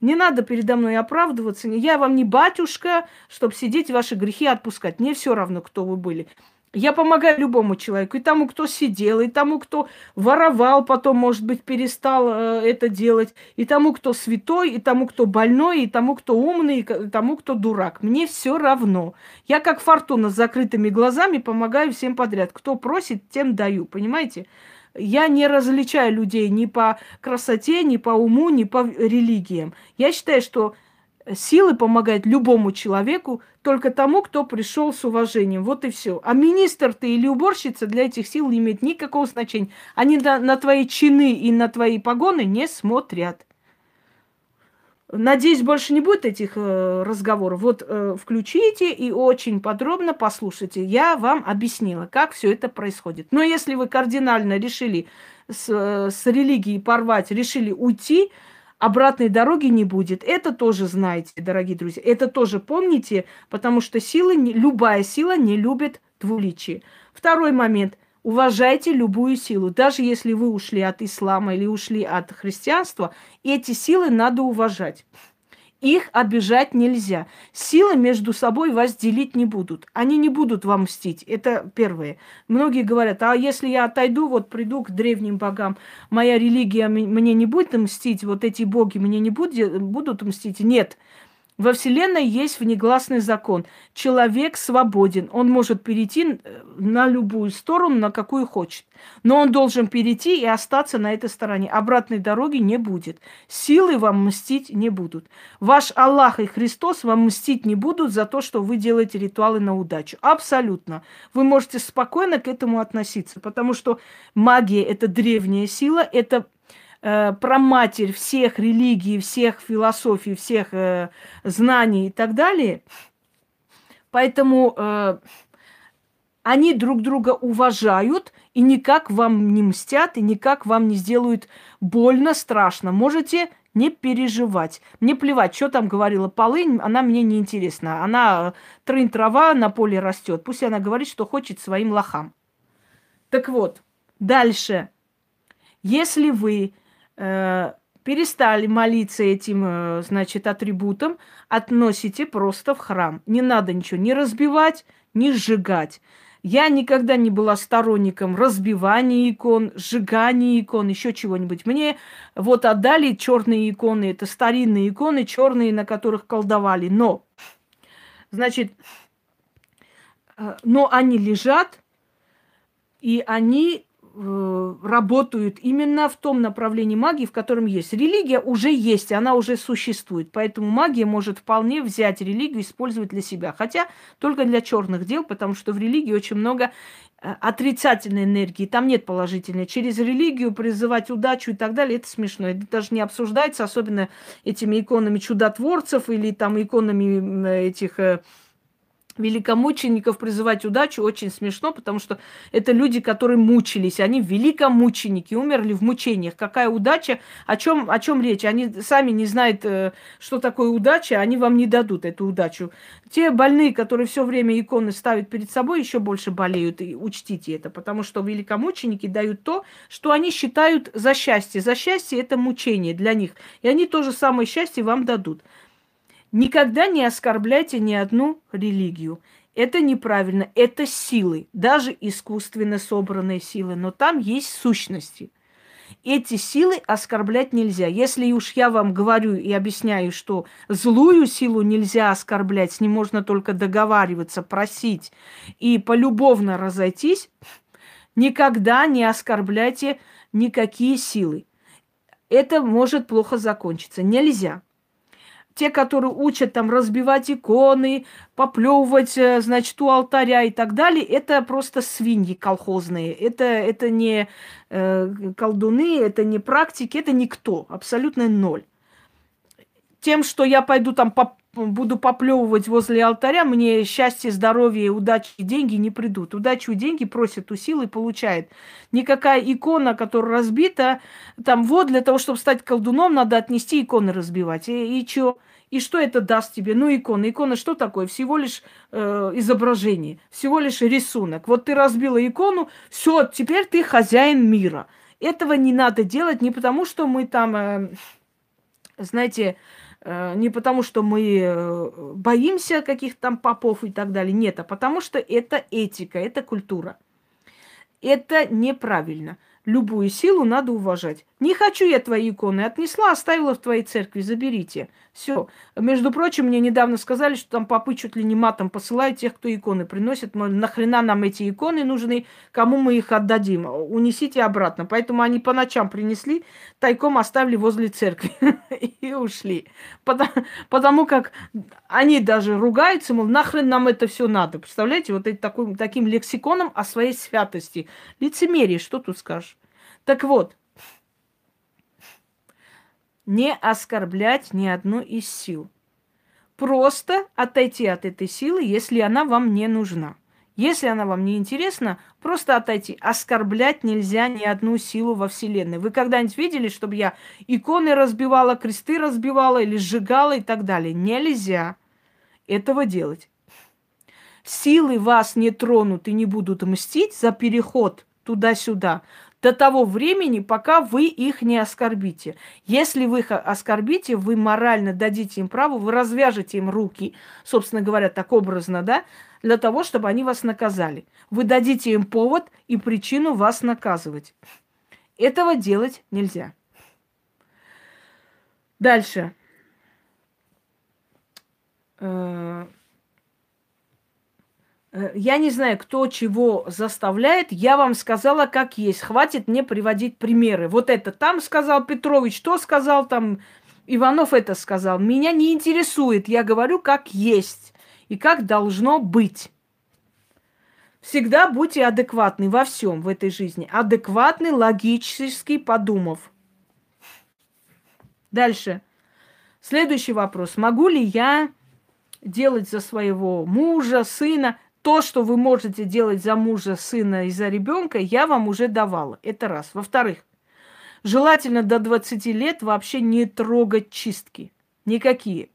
Не надо передо мной оправдываться. Я вам не батюшка, чтобы сидеть ваши грехи отпускать. Мне все равно, кто вы были. Я помогаю любому человеку. И тому, кто сидел, и тому, кто воровал, потом, может быть, перестал э, это делать. И тому, кто святой, и тому, кто больной, и тому, кто умный, и тому, кто дурак. Мне все равно. Я как Фортуна с закрытыми глазами помогаю всем подряд. Кто просит, тем даю. Понимаете? Я не различаю людей ни по красоте, ни по уму, ни по религиям. Я считаю, что силы помогают любому человеку, только тому, кто пришел с уважением. Вот и все. А министр ты или уборщица для этих сил не имеет никакого значения. Они на, на твои чины и на твои погоны не смотрят. Надеюсь, больше не будет этих э, разговоров. Вот э, включите и очень подробно послушайте. Я вам объяснила, как все это происходит. Но если вы кардинально решили с, э, с религией порвать, решили уйти, обратной дороги не будет. Это тоже знаете, дорогие друзья. Это тоже помните, потому что силы, любая сила не любит двуличие. Второй момент. Уважайте любую силу. Даже если вы ушли от ислама или ушли от христианства, эти силы надо уважать. Их обижать нельзя. Силы между собой вас делить не будут. Они не будут вам мстить. Это первое. Многие говорят, а если я отойду, вот приду к древним богам, моя религия мне не будет мстить, вот эти боги мне не будут мстить. Нет. Во Вселенной есть внегласный закон. Человек свободен. Он может перейти на любую сторону, на какую хочет. Но он должен перейти и остаться на этой стороне. Обратной дороги не будет. Силы вам мстить не будут. Ваш Аллах и Христос вам мстить не будут за то, что вы делаете ритуалы на удачу. Абсолютно. Вы можете спокойно к этому относиться. Потому что магия – это древняя сила, это... праматерь всех религий, всех философий, всех э, знаний и так далее. Поэтому э, они друг друга уважают и никак вам не мстят, и никак вам не сделают больно, страшно. Можете не переживать. Мне плевать, что там говорила полынь, она мне не интересна. Она трынь трава на поле растет. Пусть она говорит, что хочет своим лохам. Так вот, дальше. Если вы перестали молиться этим, значит, атрибутом, относите просто в храм. Не надо ничего ни разбивать, ни сжигать. Я никогда не была сторонником разбивания икон, сжигания икон, еще чего-нибудь. Мне вот отдали черные иконы, это старинные иконы, черные, на которых колдовали. Но, значит, но они лежат, и они работают именно в том направлении магии, в котором есть. Религия уже есть, она уже существует. Поэтому магия может вполне взять религию и использовать для себя. Хотя только для черных дел, потому что в религии очень много отрицательной энергии, там нет положительной. Через религию призывать удачу и так далее, это смешно. Это даже не обсуждается, особенно этими иконами чудотворцев или там иконами этих... великомучеников призывать удачу очень смешно, потому что это люди, которые мучились. Они великомученики, умерли в мучениях. Какая удача? О чем, о чем речь? Они сами не знают, что такое удача, они вам не дадут эту удачу. Те больные, которые все время иконы ставят перед собой, еще больше болеют. И учтите это, потому что великомученики дают то, что они считают за счастье. За счастье – это мучение для них. И они то же самое счастье вам дадут. Никогда не оскорбляйте ни одну религию. Это неправильно. Это силы, даже искусственно собранные силы. Но там есть сущности. Эти силы оскорблять нельзя. Если уж я вам говорю и объясняю, что злую силу нельзя оскорблять, с ней можно только договариваться, просить и полюбовно разойтись, никогда не оскорбляйте никакие силы. Это может плохо закончиться. Нельзя. Те, которые учат там разбивать иконы, поплевывать, значит, у алтаря и так далее, это просто свиньи колхозные. Это, это не э, колдуны, это не практики, это никто, абсолютно ноль. Тем, что я пойду там поп- буду поплевывать возле алтаря, мне счастье, здоровье, удачи и деньги не придут. Удачу и деньги просят у силы и получает. Никакая икона, которая разбита, там вот для того, чтобы стать колдуном, надо отнести иконы разбивать. И, и чё? И что это даст тебе? Ну, икона. Икона что такое? Всего лишь э, изображение, всего лишь рисунок. Вот ты разбила икону, все, теперь ты хозяин мира. Этого не надо делать не потому, что мы там, э, знаете... не потому, что мы боимся каких-то там попов и так далее. Нет, а потому что это этика, это культура. Это неправильно. Любую силу надо уважать. Не хочу я твои иконы. Отнесла, оставила в твоей церкви, заберите. Все. Между прочим, мне недавно сказали, что там попы чуть ли не матом посылают тех, кто иконы приносит. Мол, нахрена нам эти иконы нужны, кому мы их отдадим? Унесите обратно. Поэтому они по ночам принесли, тайком оставили возле церкви и ушли. Потому как они даже ругаются, мол, нахрен нам это все надо. Представляете, вот таким лексиконом о своей святости. Лицемерие, что тут скажешь? Так вот, не оскорблять ни одну из сил. Просто отойти от этой силы, если она вам не нужна. Если она вам не интересна, просто отойти. Оскорблять нельзя ни одну силу во Вселенной. Вы когда-нибудь видели, чтобы я иконы разбивала, кресты разбивала или сжигала и так далее? Нельзя этого делать. Силы вас не тронут и не будут мстить за переход туда-сюда до того времени, пока вы их не оскорбите. Если вы их оскорбите, вы морально дадите им право, вы развяжете им руки, собственно говоря, так образно, да, для того, чтобы они вас наказали. Вы дадите им повод и причину вас наказывать. Этого делать нельзя. Дальше. Я не знаю, кто чего заставляет. Я вам сказала, как есть. Хватит мне приводить примеры. Вот это там сказал Петрович, то сказал там Иванов, это сказал. Меня не интересует. Я говорю, как есть и как должно быть. Всегда будьте адекватны во всем в этой жизни. Адекватны, логически подумав. Дальше. Следующий вопрос. Могу ли я делать за своего мужа, сына? То, что вы можете делать за мужа, сына и за ребенка, я вам уже давала. Это раз. Во-вторых, желательно до двадцати лет вообще не трогать чистки. Никакие.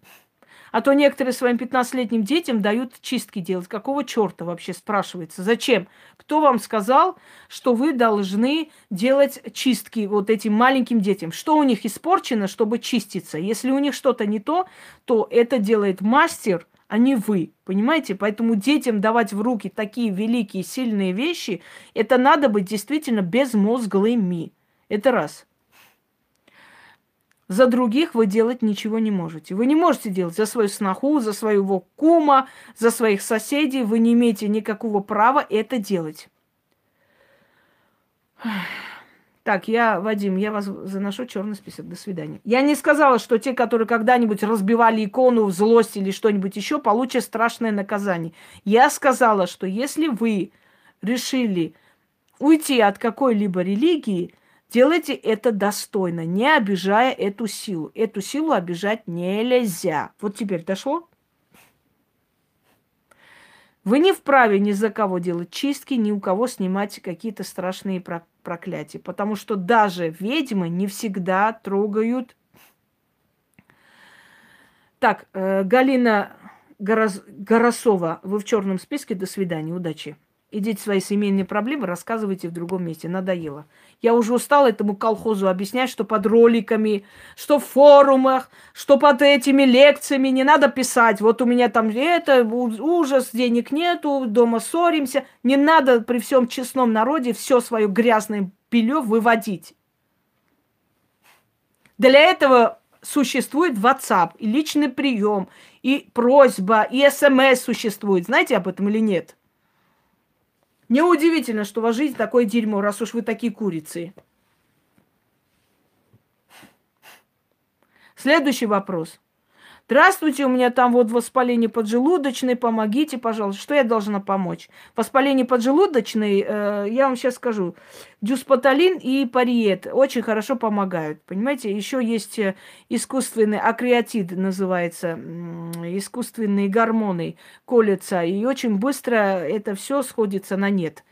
А то некоторые своим пятнадцатилетним детям дают чистки делать. Какого черта вообще, спрашивается? Зачем? Кто вам сказал, что вы должны делать чистки вот этим маленьким детям? Что у них испорчено, чтобы чиститься? Если у них что-то не то, то это делает мастер, а не вы, понимаете? Поэтому детям давать в руки такие великие, сильные вещи, это надо быть действительно безмозглыми. Это раз. За других вы делать ничего не можете. Вы не можете делать за свою сноху, за своего кума, за своих соседей. Вы не имеете никакого права это делать. Так, я, Вадим, я вас заношу черный список. До свидания. Я не сказала, что те, которые когда-нибудь разбивали икону в злости или что-нибудь еще, получат страшное наказание. Я сказала, что если вы решили уйти от какой-либо религии, делайте это достойно, не обижая эту силу. Эту силу обижать нельзя. Вот теперь дошло? Вы не вправе ни за кого делать чистки, ни у кого снимать какие-то страшные проклятия. Потому что даже ведьмы не всегда трогают... Так, Галина Горос... Горосова, вы в черном списке. До свидания, удачи. Идите свои семейные проблемы, рассказывайте в другом месте. Надоело. Я уже устала этому колхозу объяснять, что под роликами, что в форумах, что под этими лекциями не надо писать. Вот у меня там это, ужас, денег нету, дома ссоримся. Не надо при всем честном народе все свое грязное белье выводить. Для этого существует WhatsApp, и личный прием, и просьба, и СМС существует. Знаете об этом или нет? Неудивительно, что у вас жизнь такое дерьмо, раз уж вы такие курицы. Следующий вопрос. Здравствуйте, у меня там вот воспаление поджелудочной, помогите, пожалуйста. Что я должна помочь? Воспаление поджелудочной, э, я вам сейчас скажу, дюспатолин и париет очень хорошо помогают. Понимаете, еще есть искусственный акреатид, называется, искусственные гормоны колются, и очень быстро это все сходится на нет.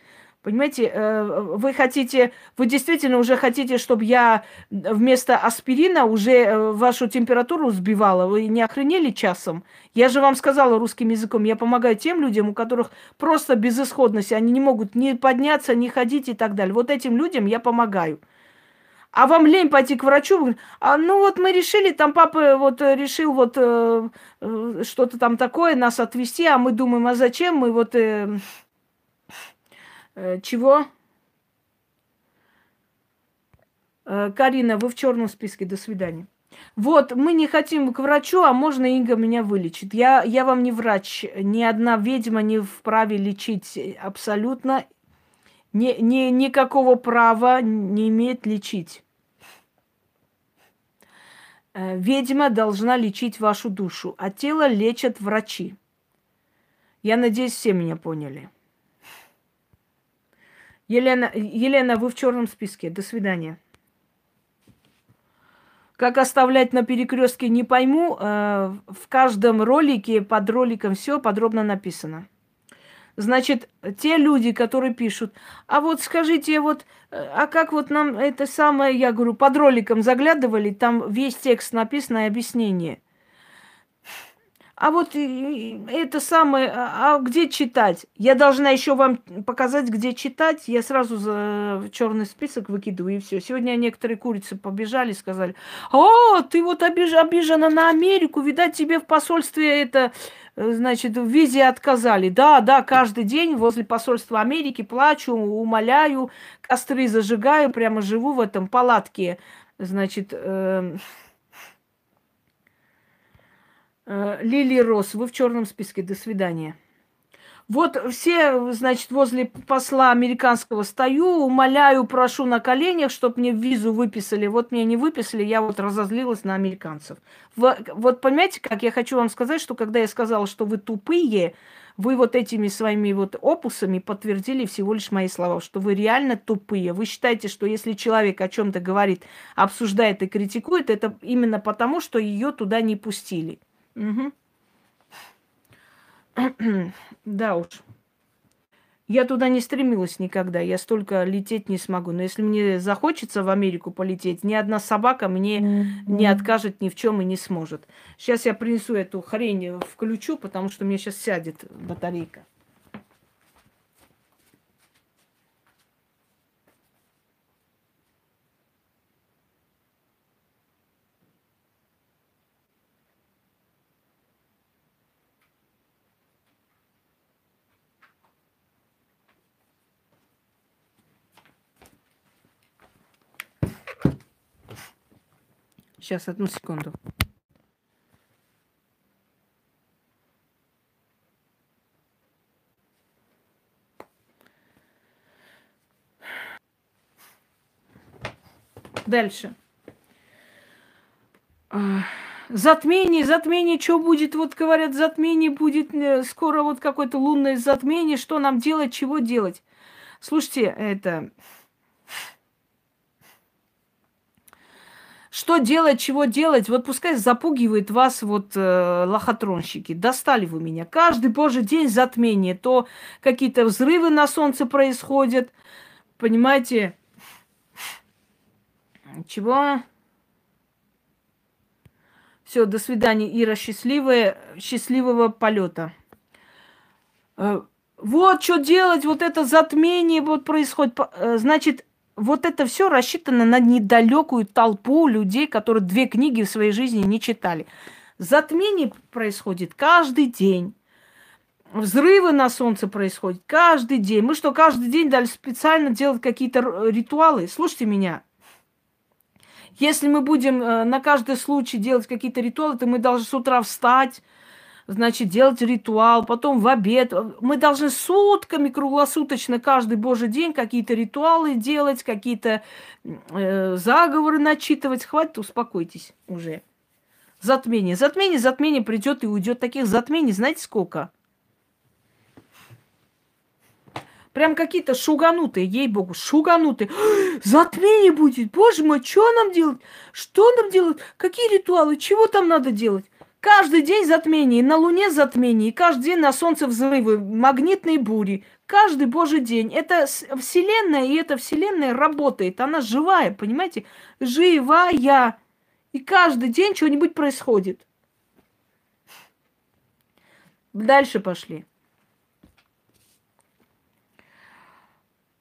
Понимаете, вы хотите, вы действительно уже хотите, чтобы я вместо аспирина уже вашу температуру сбивала? Вы не охренели часом? Я же вам сказала русским языком, я помогаю тем людям, у которых просто безысходность, они не могут ни подняться, ни ходить и так далее. Вот этим людям я помогаю. А вам лень пойти к врачу? А, ну вот мы решили, там папа вот решил вот э, э, что-то там такое нас отвезти, а мы думаем, а зачем мы вот... Э, Чего? Карина, вы в черном списке, до свидания. Вот, мы не хотим к врачу, а можно Инга меня вылечит. Я, я вам не врач, ни одна ведьма не вправе лечить абсолютно. Ни, ни, никакого права не имеет лечить. Ведьма должна лечить вашу душу, а тело лечат врачи. Я надеюсь, все меня поняли. Елена, Елена, вы в черном списке. До свидания. Как оставлять на перекрестке, не пойму. В каждом ролике, под роликом все подробно написано. Значит, те люди, которые пишут, а вот скажите, вот, а как вот нам это самое, я говорю, под роликом заглядывали, там весь текст написано и объяснение. А вот это самое, а где читать? Я должна еще вам показать, где читать. Я сразу за черный список выкидываю, и все. Сегодня некоторые курицы побежали, сказали, о, ты вот обиж... обижена на Америку, видать, тебе в посольстве это, значит, в визе отказали. Да, да, каждый день возле посольства Америки плачу, умоляю, костры зажигаю, прямо живу в этом палатке, значит... Э... Лили Рос, вы в черном списке, до свидания. Вот все, значит, возле посла американского стою, умоляю, прошу на коленях, чтобы мне визу выписали. Вот мне не выписали, я вот разозлилась на американцев. Вот понимаете, как я хочу вам сказать, что когда я сказала, что вы тупые, вы вот этими своими вот опусами подтвердили всего лишь мои слова, что вы реально тупые. Вы считаете, что если человек о чем-то говорит, обсуждает и критикует, это именно потому, что ее туда не пустили. Угу. Да уж. Я туда не стремилась никогда. Я столько лететь не смогу. Но если мне захочется в Америку полететь, ни одна собака мне mm-hmm. не откажет ни в чем и не сможет. Сейчас я принесу эту хрень, включу, потому что мне сейчас сядет батарейка. Сейчас, одну секунду. Дальше. Затмение, затмение, что будет? Вот говорят, затмение будет, скоро вот какое-то лунное затмение. Что нам делать, чего делать? Слушайте, это... Что делать, чего делать? Вот пускай запугивает вас вот э, лохотронщики. Достали вы меня. Каждый божий день затмение. То какие-то взрывы на солнце происходят. Понимаете? Чего? Все, до свидания, Ира. Счастливая, счастливого полета. Э, вот что делать. Вот это затмение вот происходит. Э, значит... Вот это все рассчитано на недалекую толпу людей, которые две книги в своей жизни не читали. Затмение происходит каждый день. Взрывы на солнце происходят каждый день. Мы что, каждый день дали специально делать какие-то ритуалы? Слушайте меня. Если мы будем на каждый случай делать какие-то ритуалы, то мы должны с утра встать, значит, делать ритуал, потом в обед. Мы должны сутками, круглосуточно, каждый божий день какие-то ритуалы делать, какие-то э, заговоры начитывать. Хватит, успокойтесь уже. Затмение. Затмение, затмение придет и уйдет. Таких затмений знаете сколько? Прям какие-то шуганутые, ей-богу, шуганутые. Затмение будет! Боже мой, что нам делать? Что нам делать? Какие ритуалы? Чего там надо делать? Каждый день затмение, на Луне затмение, каждый день на Солнце взрывы, магнитные бури. Каждый божий день. Это Вселенная, и эта Вселенная работает. Она живая, понимаете? Живая. И каждый день что-нибудь происходит. Дальше пошли.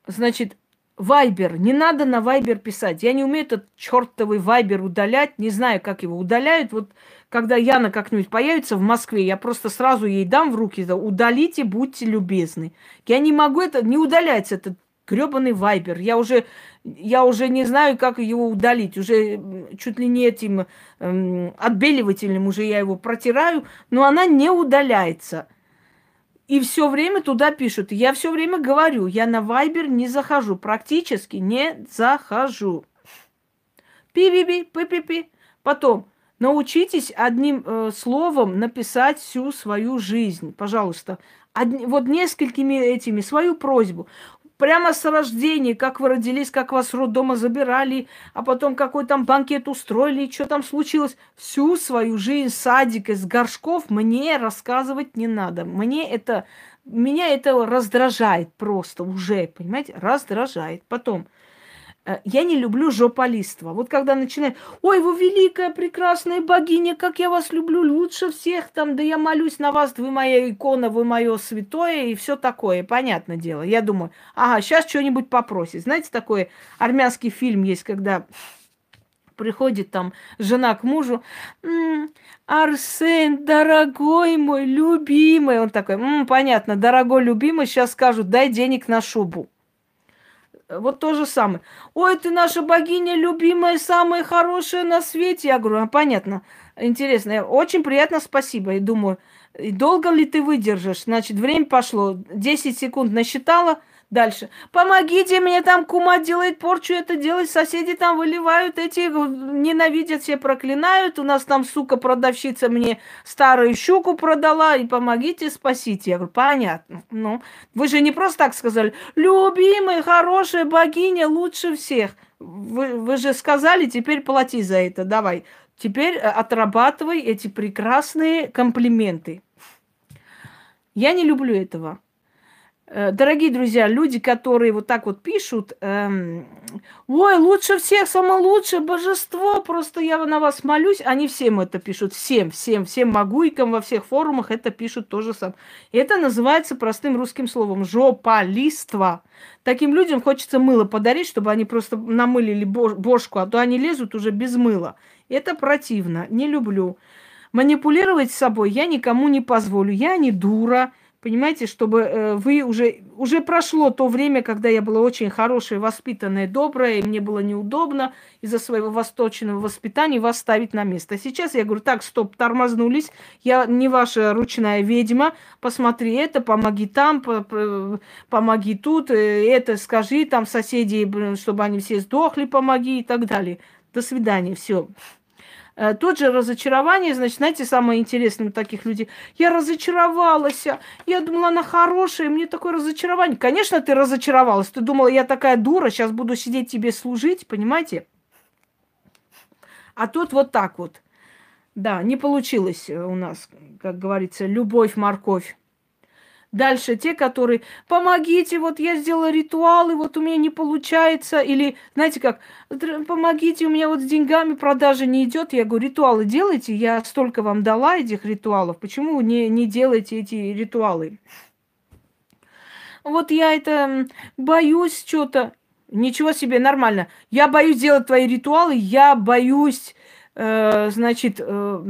Значит... Вайбер. Не надо на Вайбер писать. Я не умею этот чертовый Вайбер удалять. Не знаю, как его удаляют. Вот когда Яна как-нибудь появится в Москве, я просто сразу ей дам в руки. Удалите, будьте любезны. Я не могу это... Не удаляется этот грёбаный Вайбер. Я уже, я уже не знаю, как его удалить. Уже чуть ли не этим эм, отбеливателем уже я его протираю. Но она не удаляется. И все время туда пишут. Я все время говорю, я на Вайбер не захожу, практически не захожу. Пи-пи-пи, пи-пи-пи. Потом, научитесь одним э, словом написать всю свою жизнь, пожалуйста. Одни, вот несколькими этими, свою просьбу. Прямо с рождения, как вы родились, как вас с роддома забирали, а потом какой там банкет устроили, что там случилось. Всю свою жизнь садик из горшков мне рассказывать не надо. Мне это, меня это раздражает просто уже, понимаете, раздражает. Потом, я не люблю жополиство. Вот когда начинают, ой, вы великая, прекрасная богиня, как я вас люблю, лучше всех там, да я молюсь на вас, вы моя икона, вы мое святое и все такое, понятное дело. Я думаю, ага, сейчас что-нибудь попросит. Знаете, такой армянский фильм есть, когда приходит там жена к мужу, м-м, Арсен, дорогой мой, любимый. Он такой, м-м, понятно, дорогой, любимый, сейчас скажут, дай денег на шубу. Вот то же самое. Ой, ты наша богиня любимая, самая хорошая на свете. Я говорю, а понятно, интересно. Очень приятно, спасибо. И думаю, долго ли ты выдержишь? Значит, время пошло. десять секунд насчитала. Дальше. Помогите мне, там кума делает порчу, это делает, соседи там выливают, эти ненавидят, все проклинают. У нас там, сука, продавщица мне старую щуку продала, и помогите, спасите. Я говорю, понятно. Ну, вы же не просто так сказали. Любимая, хорошая богиня, лучше всех. Вы, вы же сказали, теперь плати за это, давай. Теперь отрабатывай эти прекрасные комплименты. Я не люблю этого. Дорогие друзья, люди, которые вот так вот пишут, эм, ой, лучше всех, самое лучшее божество, просто я на вас молюсь, они всем это пишут, всем, всем, всем могуйкам во всех форумах это пишут то же самое. Это называется простым русским словом жополиство. Таким людям хочется мыло подарить, чтобы они просто намылили бошку, а то они лезут уже без мыла. Это противно, не люблю. Манипулировать собой я никому не позволю, я не дура. Понимаете, чтобы вы уже... Уже прошло то время, когда я была очень хорошая, воспитанная, добрая, и мне было неудобно из-за своего восточного воспитания вас ставить на место. Сейчас я говорю, так, стоп, тормознулись, я не ваша ручная ведьма, посмотри это, помоги там, помоги тут, это скажи, там соседи, чтобы они все сдохли, помоги и так далее. До свидания, все. Тут же разочарование, значит, знаете, самое интересное у таких людей. Я разочаровалась, я думала, она хорошая, мне такое разочарование. Конечно, ты разочаровалась, ты думала, я такая дура, сейчас буду сидеть тебе служить, понимаете? А тут вот так вот. Да, не получилось у нас, как говорится, любовь-морковь. Дальше те, которые, помогите, вот я сделала ритуалы, вот у меня не получается. Или, знаете как, помогите, у меня вот с деньгами продажа не идет. Я говорю, ритуалы делайте, я столько вам дала этих ритуалов. Почему не, не делаете эти ритуалы? Вот я это боюсь что-то. Ничего себе, нормально. Я боюсь делать твои ритуалы, я боюсь, э, значит... Э,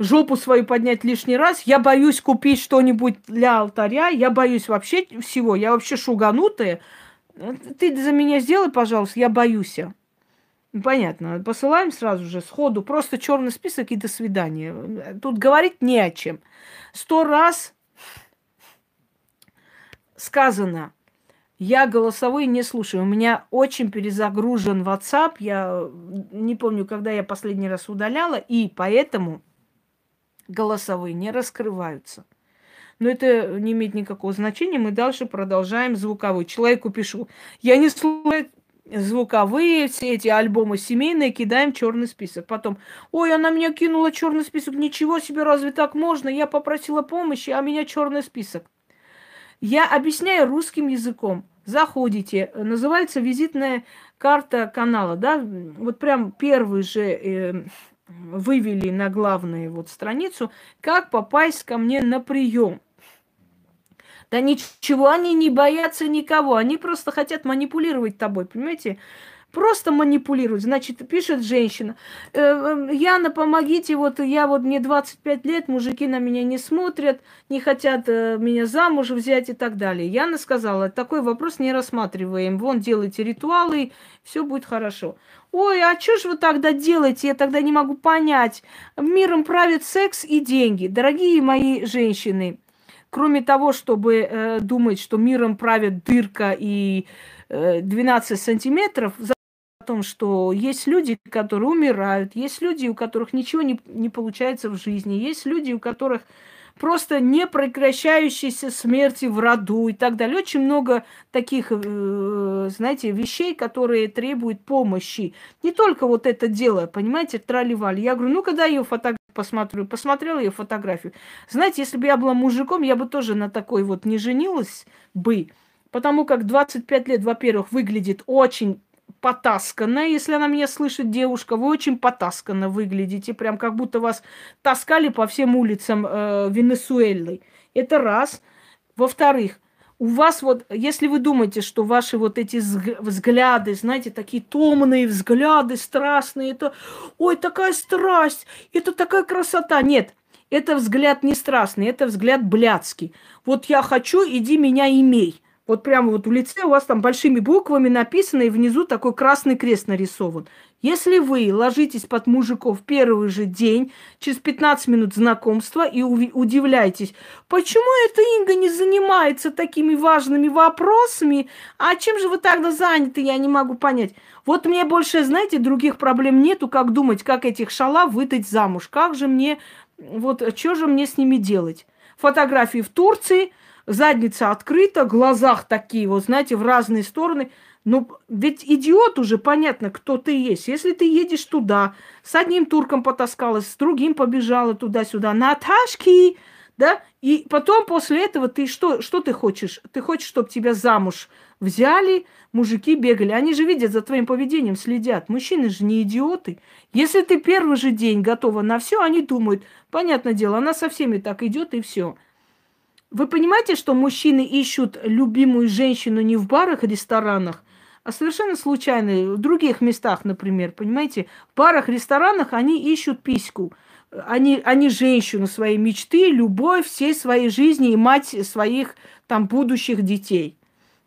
жопу свою поднять лишний раз, я боюсь купить что-нибудь для алтаря, я боюсь вообще всего, я вообще шуганутая. Ты за меня сделай, пожалуйста, я боюсь. Понятно, посылаем сразу же сходу, просто черный список и до свидания. Тут говорить не о чем. Сто раз сказано, я голосовые не слушаю, у меня очень перезагружен WhatsApp, я не помню, когда я последний раз удаляла, и поэтому... голосовые не раскрываются. Но это не имеет никакого значения. Мы дальше продолжаем звуковые. Человеку пишу, я не слушаю звуковые, все эти альбомы семейные, кидаем черный список. Потом, ой, она меня кинула черный список, ничего себе, разве так можно? Я попросила помощи, а меня черный список. Я объясняю русским языком. Заходите, называется визитная карта канала, да? Вот прям первый же... Э вывели на главную вот страницу, как попасть ко мне на прием. Да ничего, они не боятся никого, они просто хотят манипулировать тобой, понимаете? Просто манипулировать. Значит, пишет женщина, Яна, помогите, вот я вот мне двадцать пять лет, мужики на меня не смотрят, не хотят меня замуж взять и так далее. Яна сказала, такой вопрос не рассматриваем, вон делайте ритуалы, все будет хорошо. Ой, а что же вы тогда делаете? Я тогда не могу понять. Миром правят секс и деньги. Дорогие мои женщины, кроме того, чтобы э, думать, что миром правят дырка и э, двенадцать сантиметров, за о том, что есть люди, которые умирают, есть люди, у которых ничего не, не получается в жизни, есть люди, у которых просто непрекращающиеся смерти в роду и так далее. Очень много таких, знаете, вещей, которые требуют помощи. Не только вот это дело, понимаете, тролливали. Я говорю, ну-ка дай её фотографию посмотрю. Посмотрела ее фотографию. Знаете, если бы я была мужиком, я бы тоже на такой вот не женилась бы. Потому как двадцать пять лет, во-первых, выглядит очень... потасканная, если она меня слышит, девушка, вы очень потасканно выглядите, прям как будто вас таскали по всем улицам э, Венесуэлы. Это раз. Во-вторых, у вас вот, если вы думаете, что ваши вот эти взгляды, знаете, такие томные взгляды, страстные, это, ой, такая страсть, это такая красота. Нет, это взгляд не страстный, это взгляд блядский. Вот я хочу, иди меня имей. Вот прямо вот в лице у вас там большими буквами написано, и внизу такой красный крест нарисован. Если вы ложитесь под мужиков в первый же день, через пятнадцать минут знакомства, и удивляетесь, почему эта Инга не занимается такими важными вопросами, а чем же вы тогда заняты, я не могу понять. Вот мне больше, знаете, других проблем нету, как думать, как этих шалав выдать замуж, как же мне, вот что же мне с ними делать. Фотографии в Турции, задница открыта, в глазах такие, вот, знаете, в разные стороны. Ну, ведь идиот уже, понятно, кто ты есть. Если ты едешь туда, с одним турком потаскалась, с другим побежала туда-сюда, Наташки, да? И потом после этого ты что, что ты хочешь? Ты хочешь, чтобы тебя замуж взяли, мужики бегали. Они же видят, за твоим поведением следят. Мужчины же не идиоты. Если ты первый же день готова на все, они думают, понятное дело, она со всеми так идет и все. Вы понимаете, что мужчины ищут любимую женщину не в барах и ресторанах, а совершенно случайно в других местах, например, понимаете? В барах, ресторанах они ищут письку. они, они женщину своей мечты, любовь всей своей жизни и мать своих там будущих детей.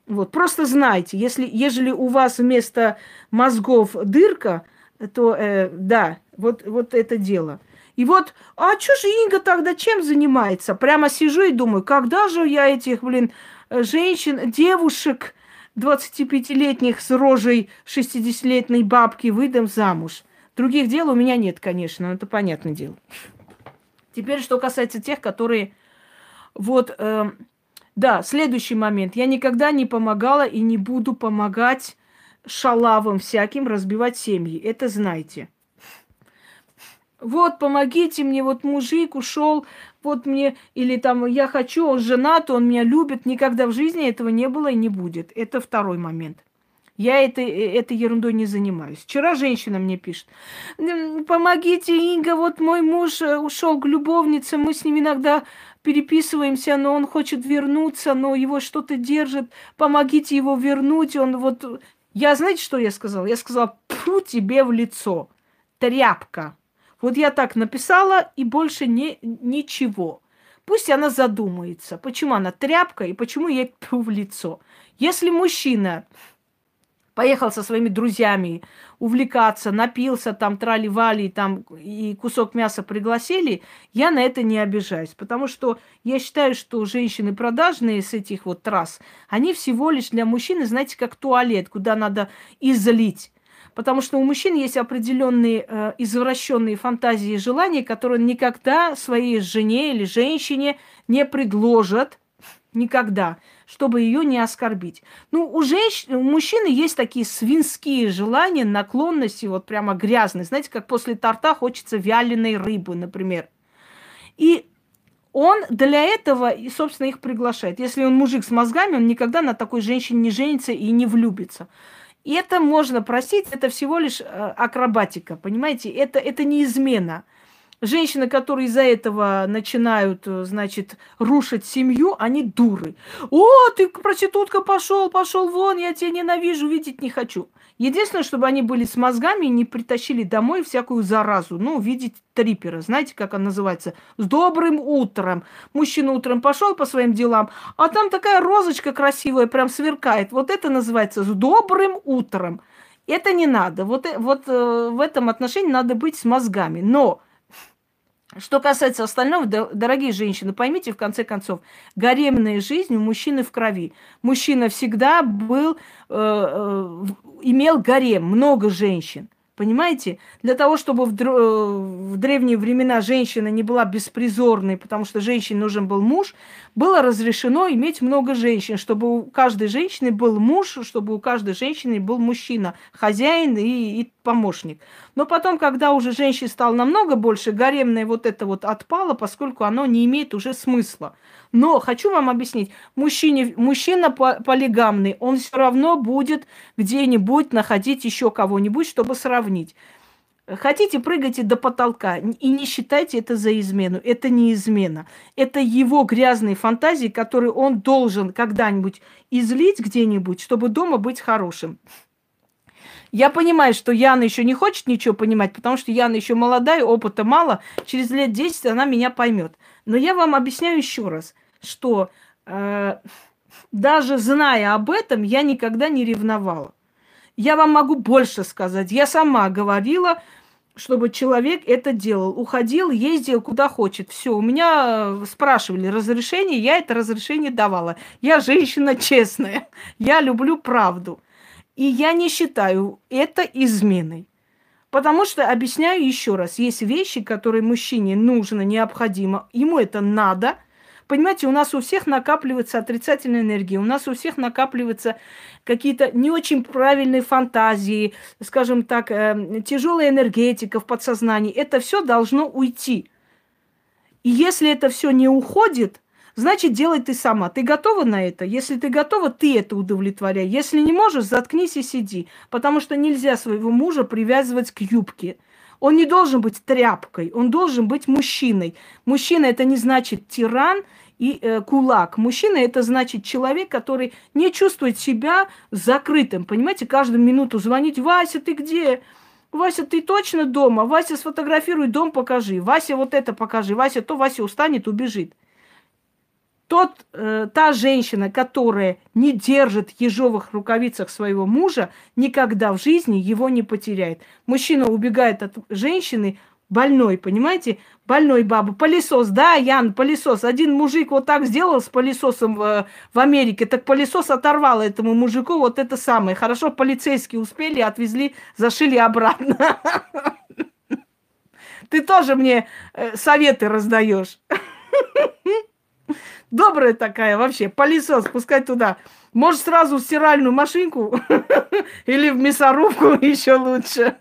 Вот, просто знайте, если, ежели у вас вместо мозгов дырка, то э, да, вот, вот это дело. И вот, а чё же Инга тогда чем занимается? Прямо сижу и думаю, когда же я этих, блин, женщин, девушек двадцатипятилетних с рожей шестидесятилетней бабки выдам замуж? Других дел у меня нет, конечно, но это понятное дело. Теперь, что касается тех, которые... Вот, э, да, следующий момент. Я никогда не помогала и не буду помогать шалавам всяким разбивать семьи. Это знайте. Вот, помогите мне, вот мужик ушел, вот мне... Или там, я хочу, он женат, он меня любит. Никогда в жизни этого не было и не будет. Это второй момент. Я этой, этой ерундой не занимаюсь. Вчера женщина мне пишет: помогите, Инга, вот мой муж ушел к любовнице, мы с ним иногда переписываемся, но он хочет вернуться, но его что-то держит, помогите его вернуть. Он вот... Я, знаете, что я сказала? Я сказала: пфу тебе в лицо, тряпка. Вот я так написала, и больше не, ничего. Пусть она задумается, почему она тряпка и почему ей пфу в лицо. Если мужчина... поехал со своими друзьями увлекаться, напился, там трали-вали, там и кусок мяса пригласили, я на это не обижаюсь. Потому что я считаю, что женщины продажные с этих вот трасс, они всего лишь для мужчины, знаете, как туалет, куда надо излить. Потому что у мужчин есть определенные э, извращенные фантазии и желания, которые никогда своей жене или женщине не предложат. Никогда, чтобы ее не оскорбить. Ну, у женщин, у мужчины есть такие свинские желания, наклонности, вот прямо грязные. Знаете, как после торта хочется вяленой рыбы, например. И он для этого, и, собственно, их приглашает. Если он мужик с мозгами, он никогда на такой женщине не женится и не влюбится. И это можно простить, это всего лишь акробатика, понимаете? Это, это не измена. Женщины, которые из-за этого начинают, значит, рушить семью, они дуры. О, ты проститутка, пошел, пошел вон, я тебя ненавижу, видеть не хочу. Единственное, чтобы они были с мозгами и не притащили домой всякую заразу. Ну, видеть трипера, знаете, как он называется? С добрым утром. Мужчина утром пошел по своим делам, а там такая розочка красивая, прям сверкает. Вот это называется с добрым утром. Это не надо. Вот, вот э, в этом отношении надо быть с мозгами. Но... Что касается остального, дорогие женщины, поймите, в конце концов, гаремная жизнь у мужчины в крови. Мужчина всегда был, э, э, имел гарем, много женщин. Понимаете? Для того, чтобы в, в древние времена женщина не была беспризорной, потому что женщине нужен был муж, было разрешено иметь много женщин, чтобы у каждой женщины был муж, чтобы у каждой женщины был мужчина, хозяин и, и помощник. Но потом, когда уже женщин стало намного больше, гаремное вот это вот отпало, поскольку оно не имеет уже смысла. Но хочу вам объяснить, мужчине, мужчина полигамный, он все равно будет где-нибудь находить еще кого-нибудь, чтобы сравнивать. Хотите, прыгайте до потолка и не считайте это за измену. Это не измена. Это его грязные фантазии, которые он должен когда-нибудь излить где-нибудь, чтобы дома быть хорошим. Я понимаю, что Яна еще не хочет ничего понимать, потому что Яна еще молодая, опыта мало. Через лет десять она меня поймет. Но я вам объясняю еще раз, что э, даже зная об этом, я никогда не ревновала. Я вам могу больше сказать. Я сама говорила, чтобы человек это делал. Уходил, ездил куда хочет. Все, у меня спрашивали разрешение, я это разрешение давала. Я женщина честная, я люблю правду. И я не считаю это изменой. Потому что, объясняю еще раз, есть вещи, которые мужчине нужно, необходимо, ему это надо. Понимаете, у нас у всех накапливается отрицательная энергия, у нас у всех накапливаются какие-то не очень правильные фантазии, скажем так, тяжелая энергетика в подсознании. Это все должно уйти. И если это все не уходит, значит, делай ты сама. Ты готова на это? Если ты готова, ты это удовлетворяй. Если не можешь, заткнись и сиди. Потому что нельзя своего мужа привязывать к юбке. Он не должен быть тряпкой, он должен быть мужчиной. Мужчина – это не значит тиран и э, кулак. Мужчина – это значит человек, который не чувствует себя закрытым. Понимаете, каждую минуту звонить: «Вася, ты где? Вася, ты точно дома? Вася, сфотографируй дом, покажи. Вася, вот это покажи. Вася, то Вася устанет, убежит. Тот, э, та женщина, которая не держит в ежовых рукавицах своего мужа, никогда в жизни его не потеряет. Мужчина убегает от женщины больной, понимаете? Больной бабы. Пылесос, да, Ян, пылесос. Один мужик вот так сделал с пылесосом в, в Америке, так пылесос оторвал этому мужику вот это самое. Хорошо, полицейские успели, отвезли, зашили обратно. Ты тоже мне советы раздаешь. Добрая такая вообще, пылесос, пускай туда. Может, сразу в стиральную машинку или в мясорубку еще лучше.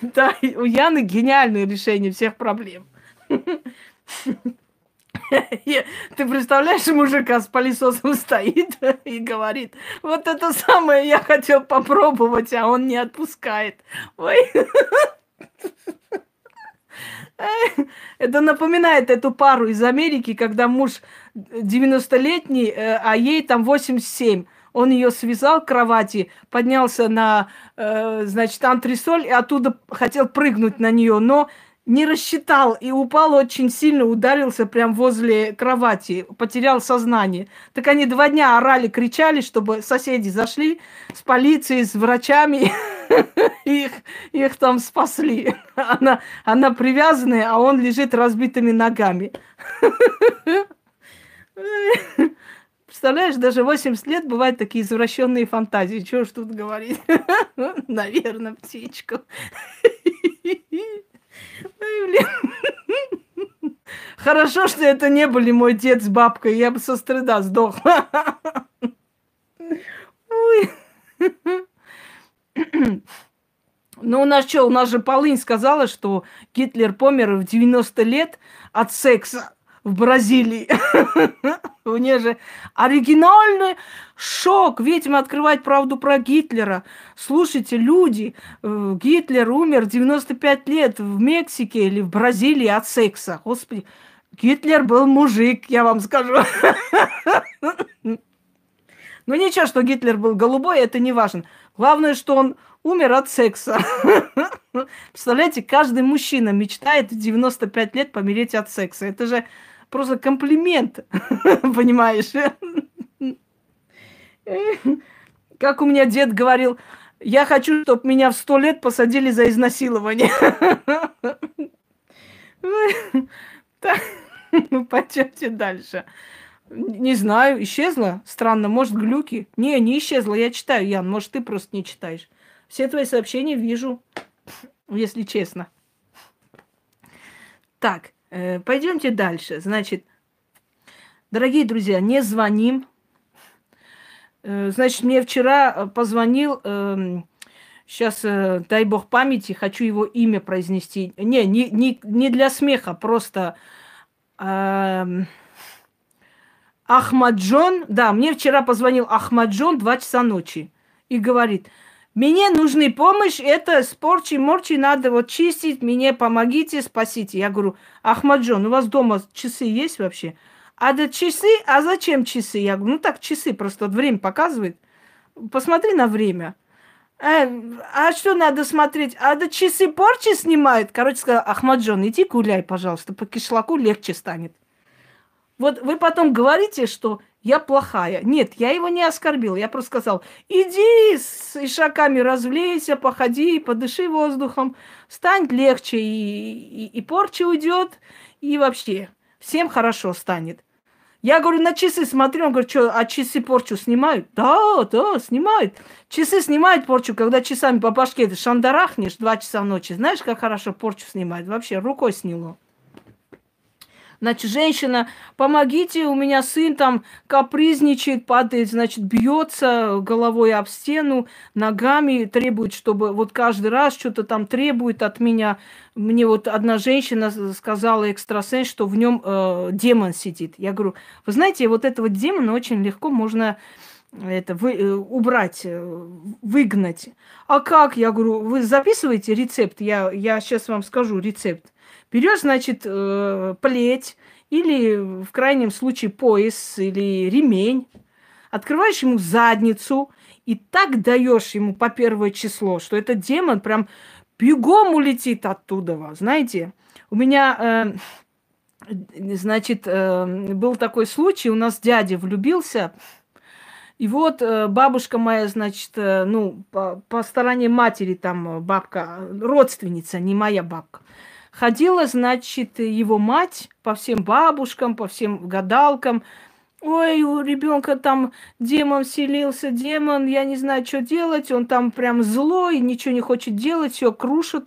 Да, у Яны гениальное решение всех проблем. Ты представляешь, мужика с пылесосом стоит и говорит, вот это самое я хотел попробовать, а он не отпускает. Ой. Это напоминает эту пару из Америки, когда муж девяностолетний, а ей там восемьдесят семь. Он ее связал к кровати, поднялся на, значит, антресоль и оттуда хотел прыгнуть на нее, но не рассчитал и упал очень сильно, ударился прям возле кровати, потерял сознание. Так они два дня орали, кричали, чтобы соседи зашли с полицией, с врачами, их, их там спасли. Она, она привязанная, а он лежит разбитыми ногами. Представляешь, даже восемьдесят лет бывают такие извращенные фантазии. Чего ж тут говорить? Наверное, птичка. Ой, блин. Хорошо, что это не были мой дед с бабкой. Я бы со стыда сдохла. Ну, у нас что? У нас же Полынь сказала, что Гитлер помер в девяносто лет от секса в Бразилии. У нее же оригинальный шок. Ведьма открывает правду про Гитлера. Слушайте, люди, Гитлер умер девяносто пять лет в Мексике или в Бразилии от секса. Господи, Гитлер был мужик, я вам скажу. Ну ничего, что Гитлер был голубой, это не важно. Главное, что он умер от секса. Представляете, каждый мужчина мечтает в девяносто пять лет помереть от секса. Это же просто комплимент, понимаешь? Как у меня дед говорил, я хочу, чтобы меня в сто лет посадили за изнасилование. Ну, пойдемте дальше. Не знаю, исчезла? Странно, может, глюки? Не, не исчезла, я читаю, Ян, может, ты просто не читаешь. Все твои сообщения вижу, если честно. Так. Пойдемте дальше. Значит, дорогие друзья, не звоним. Значит, мне вчера позвонил, сейчас, дай бог памяти, хочу его имя произнести. Не, не, не, не для смеха, просто э, Ахмаджон. Да, мне вчера позвонил Ахмаджон два часа ночи и говорит, мне нужны помощь, это спорчи, морчи, надо вот чистить, мне помогите, спасите. Я говорю, Ахмаджон, у вас дома часы есть вообще? А да часы, а зачем часы? Я говорю, ну так часы, просто вот время показывает. Посмотри на время. Э, а что надо смотреть? А да часы порчи снимают. Короче, сказал, Ахмаджон, иди гуляй, пожалуйста, по кишлаку легче станет. Вот вы потом говорите, что я плохая. Нет, я его не оскорбила. Я просто сказала, иди с ишаками развлейся, походи, подыши воздухом, станет легче, и, и, и порча уйдет, и вообще всем хорошо станет. Я говорю, на часы смотрю, он говорит, что, а часы порчу снимают? Да, да, снимают. Часы снимают порчу, когда часами по башке ты шандарахнешь два часа ночи. Знаешь, как хорошо порчу снимают? Вообще рукой сняло. Значит, женщина, помогите, у меня сын там капризничает, падает, значит, бьется головой об стену, ногами, требует, чтобы вот каждый раз что-то там требует от меня. Мне вот одна женщина сказала, экстрасенс, что в нем э, демон сидит. Я говорю, вы знаете, вот этого демона очень легко можно... это вы, убрать, выгнать. А как? Я говорю, вы записываете рецепт? Я, я сейчас вам скажу рецепт. Берешь, значит, плеть или, в крайнем случае, пояс или ремень, открываешь ему задницу и так даешь ему по первое число, что этот демон прям бегом улетит оттуда. Знаете, у меня, э, значит, э, был такой случай, у нас дядя влюбился. И вот бабушка моя, значит, ну, по, по стороне матери там бабка, родственница, не моя бабка, ходила, значит, его мать по всем бабушкам, по всем гадалкам. Ой, у ребенка там демон вселился, демон, я не знаю, что делать, он там прям злой, ничего не хочет делать, все крушит.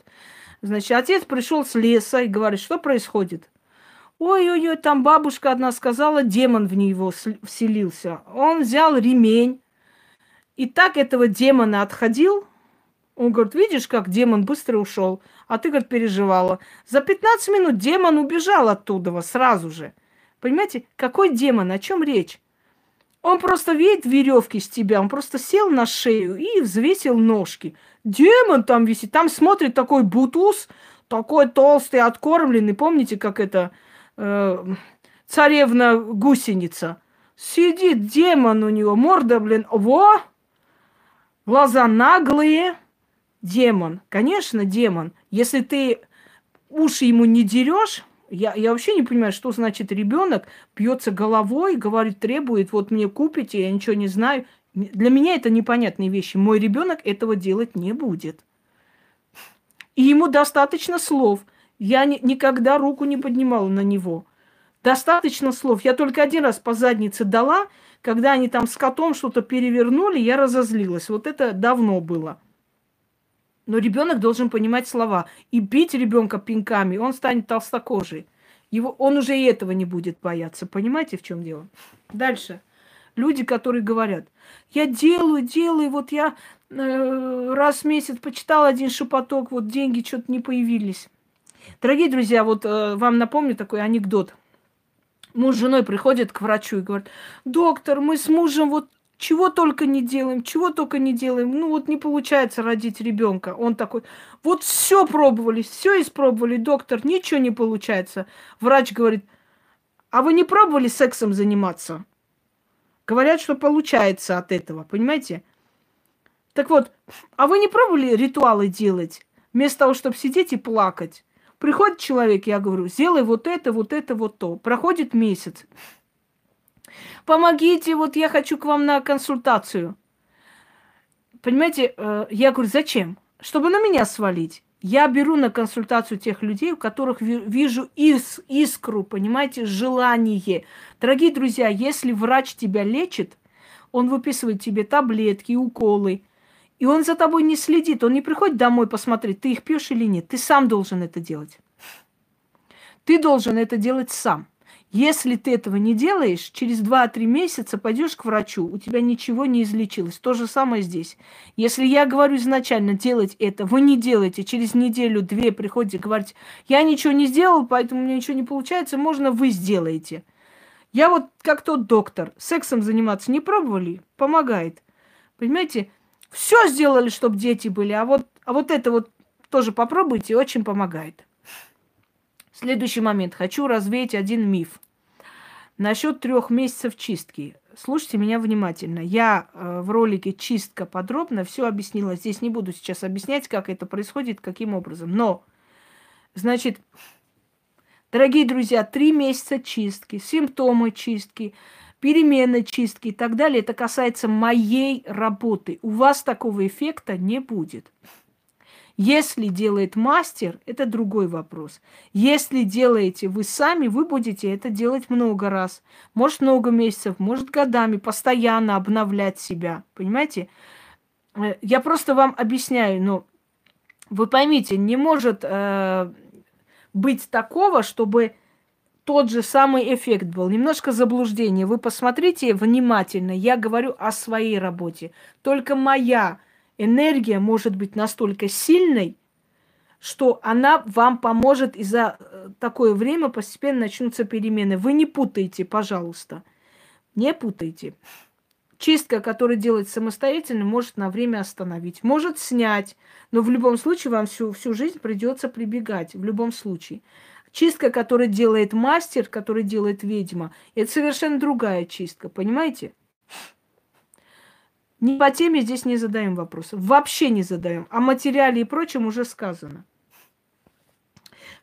Значит, отец пришел с леса и говорит, что происходит? Ой-ой-ой, там бабушка одна сказала, демон в него вселился. Он взял ремень и так этого демона отходил. Он говорит, видишь, как демон быстро ушел, а ты, говорит, переживала. За пятнадцать минут демон убежал оттуда сразу же. Понимаете, какой демон, о чем речь? Он просто веет веревки с тебя, он просто сел на шею и взвесил ножки. Демон там висит, там смотрит такой бутуз, такой толстый, откормленный. Помните, как это... царевна гусеница. Сидит демон у него, морда, блин, во! Глаза наглые. Демон. Конечно, демон. Если ты уши ему не дерешь, я, я вообще не понимаю, что значит ребенок бьется головой, говорит, требует, вот мне купите, я ничего не знаю. Для меня это непонятные вещи. Мой ребенок этого делать не будет. И ему достаточно слов. Я ни, никогда руку не поднимала на него. Достаточно слов. Я только один раз по заднице дала, когда они там с котом что-то перевернули, я разозлилась. Вот это давно было. Но ребенок должен понимать слова. И бить ребенка пинками, он станет толстокожий. Его, он уже и этого не будет бояться. Понимаете, в чем дело? Дальше. Люди, которые говорят, я делаю, делаю, вот я э, раз в месяц почитала один шепоток, вот деньги что-то не появились. Дорогие друзья, вот э, вам напомню такой анекдот. Муж с женой приходят к врачу и говорят, доктор, мы с мужем вот чего только не делаем, чего только не делаем, ну вот не получается родить ребенка. Он такой, вот все пробовали, все испробовали, доктор, ничего не получается. Врач говорит, а вы не пробовали сексом заниматься? Говорят, что получается от этого, понимаете? Так вот, а вы не пробовали ритуалы делать, вместо того, чтобы сидеть и плакать? Приходит человек, я говорю, сделай вот это, вот это, вот то. Проходит месяц. Помогите, вот я хочу к вам на консультацию. Понимаете, я говорю, зачем? Чтобы на меня свалить. Я беру на консультацию тех людей, у которых вижу ис- искру, понимаете, желание. Дорогие друзья, если врач тебя лечит, он выписывает тебе таблетки, уколы. И он за тобой не следит, он не приходит домой посмотреть, ты их пьешь или нет. Ты сам должен это делать. Ты должен это делать сам. Если ты этого не делаешь, через два-три месяца пойдешь к врачу, у тебя ничего не излечилось. То же самое здесь. Если я говорю изначально делать это, вы не делаете, через неделю-две приходите и говорите, я ничего не сделал, поэтому у меня ничего не получается, можно вы сделаете. Я вот как тот доктор, сексом заниматься не пробовали, помогает. Понимаете? Все сделали, чтобы дети были, а вот, а вот это вот тоже попробуйте, очень помогает. Следующий момент. Хочу развеять один миф. Насчет трех месяцев чистки. Слушайте меня внимательно. Я э, в ролике «Чистка» подробно все объяснила. Здесь не буду сейчас объяснять, как это происходит, каким образом. Но, значит, дорогие друзья, три месяца чистки, симптомы чистки, перемены чистки и так далее, это касается моей работы. У вас такого эффекта не будет. Если делает мастер, это другой вопрос. Если делаете вы сами, вы будете это делать много раз. Может, много месяцев, может, годами, постоянно обновлять себя. Понимаете? Я просто вам объясняю, но вы поймите, не может э, быть такого, чтобы... Тот же самый эффект был. Немножко заблуждение. Вы посмотрите внимательно. Я говорю о своей работе. Только моя энергия может быть настолько сильной, что она вам поможет, и за такое время постепенно начнутся перемены. Вы не путайте, пожалуйста. Не путайте. Чистка, которую делать самостоятельно, может на время остановить. Может снять. Но в любом случае вам всю, всю жизнь придется прибегать. В любом случае. Чистка, которую делает мастер, которую делает ведьма, это совершенно другая чистка, понимаете? Не по теме здесь не задаем вопросов. Вообще не задаем. О материале и прочем уже сказано.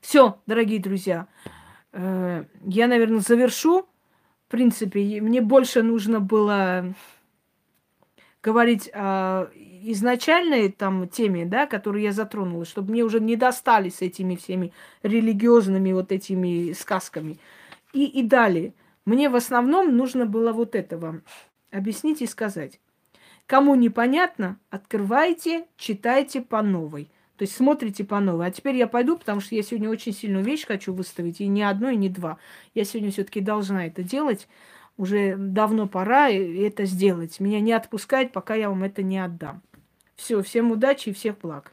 Все, дорогие друзья. Я, наверное, завершу. В принципе, мне больше нужно было говорить о изначальной там теме, да, которую я затронула, чтобы мне уже не достали с этими всеми религиозными вот этими сказками. И, и далее. Мне в основном нужно было вот это вам объяснить и сказать. Кому непонятно, открывайте, читайте по новой. То есть смотрите по новой. А теперь я пойду, потому что я сегодня очень сильную вещь хочу выставить. И не одну, и не два. Я сегодня все-таки должна это делать. Уже давно пора это сделать. Меня не отпускать, пока я вам это не отдам. Все, всем удачи и всех благ.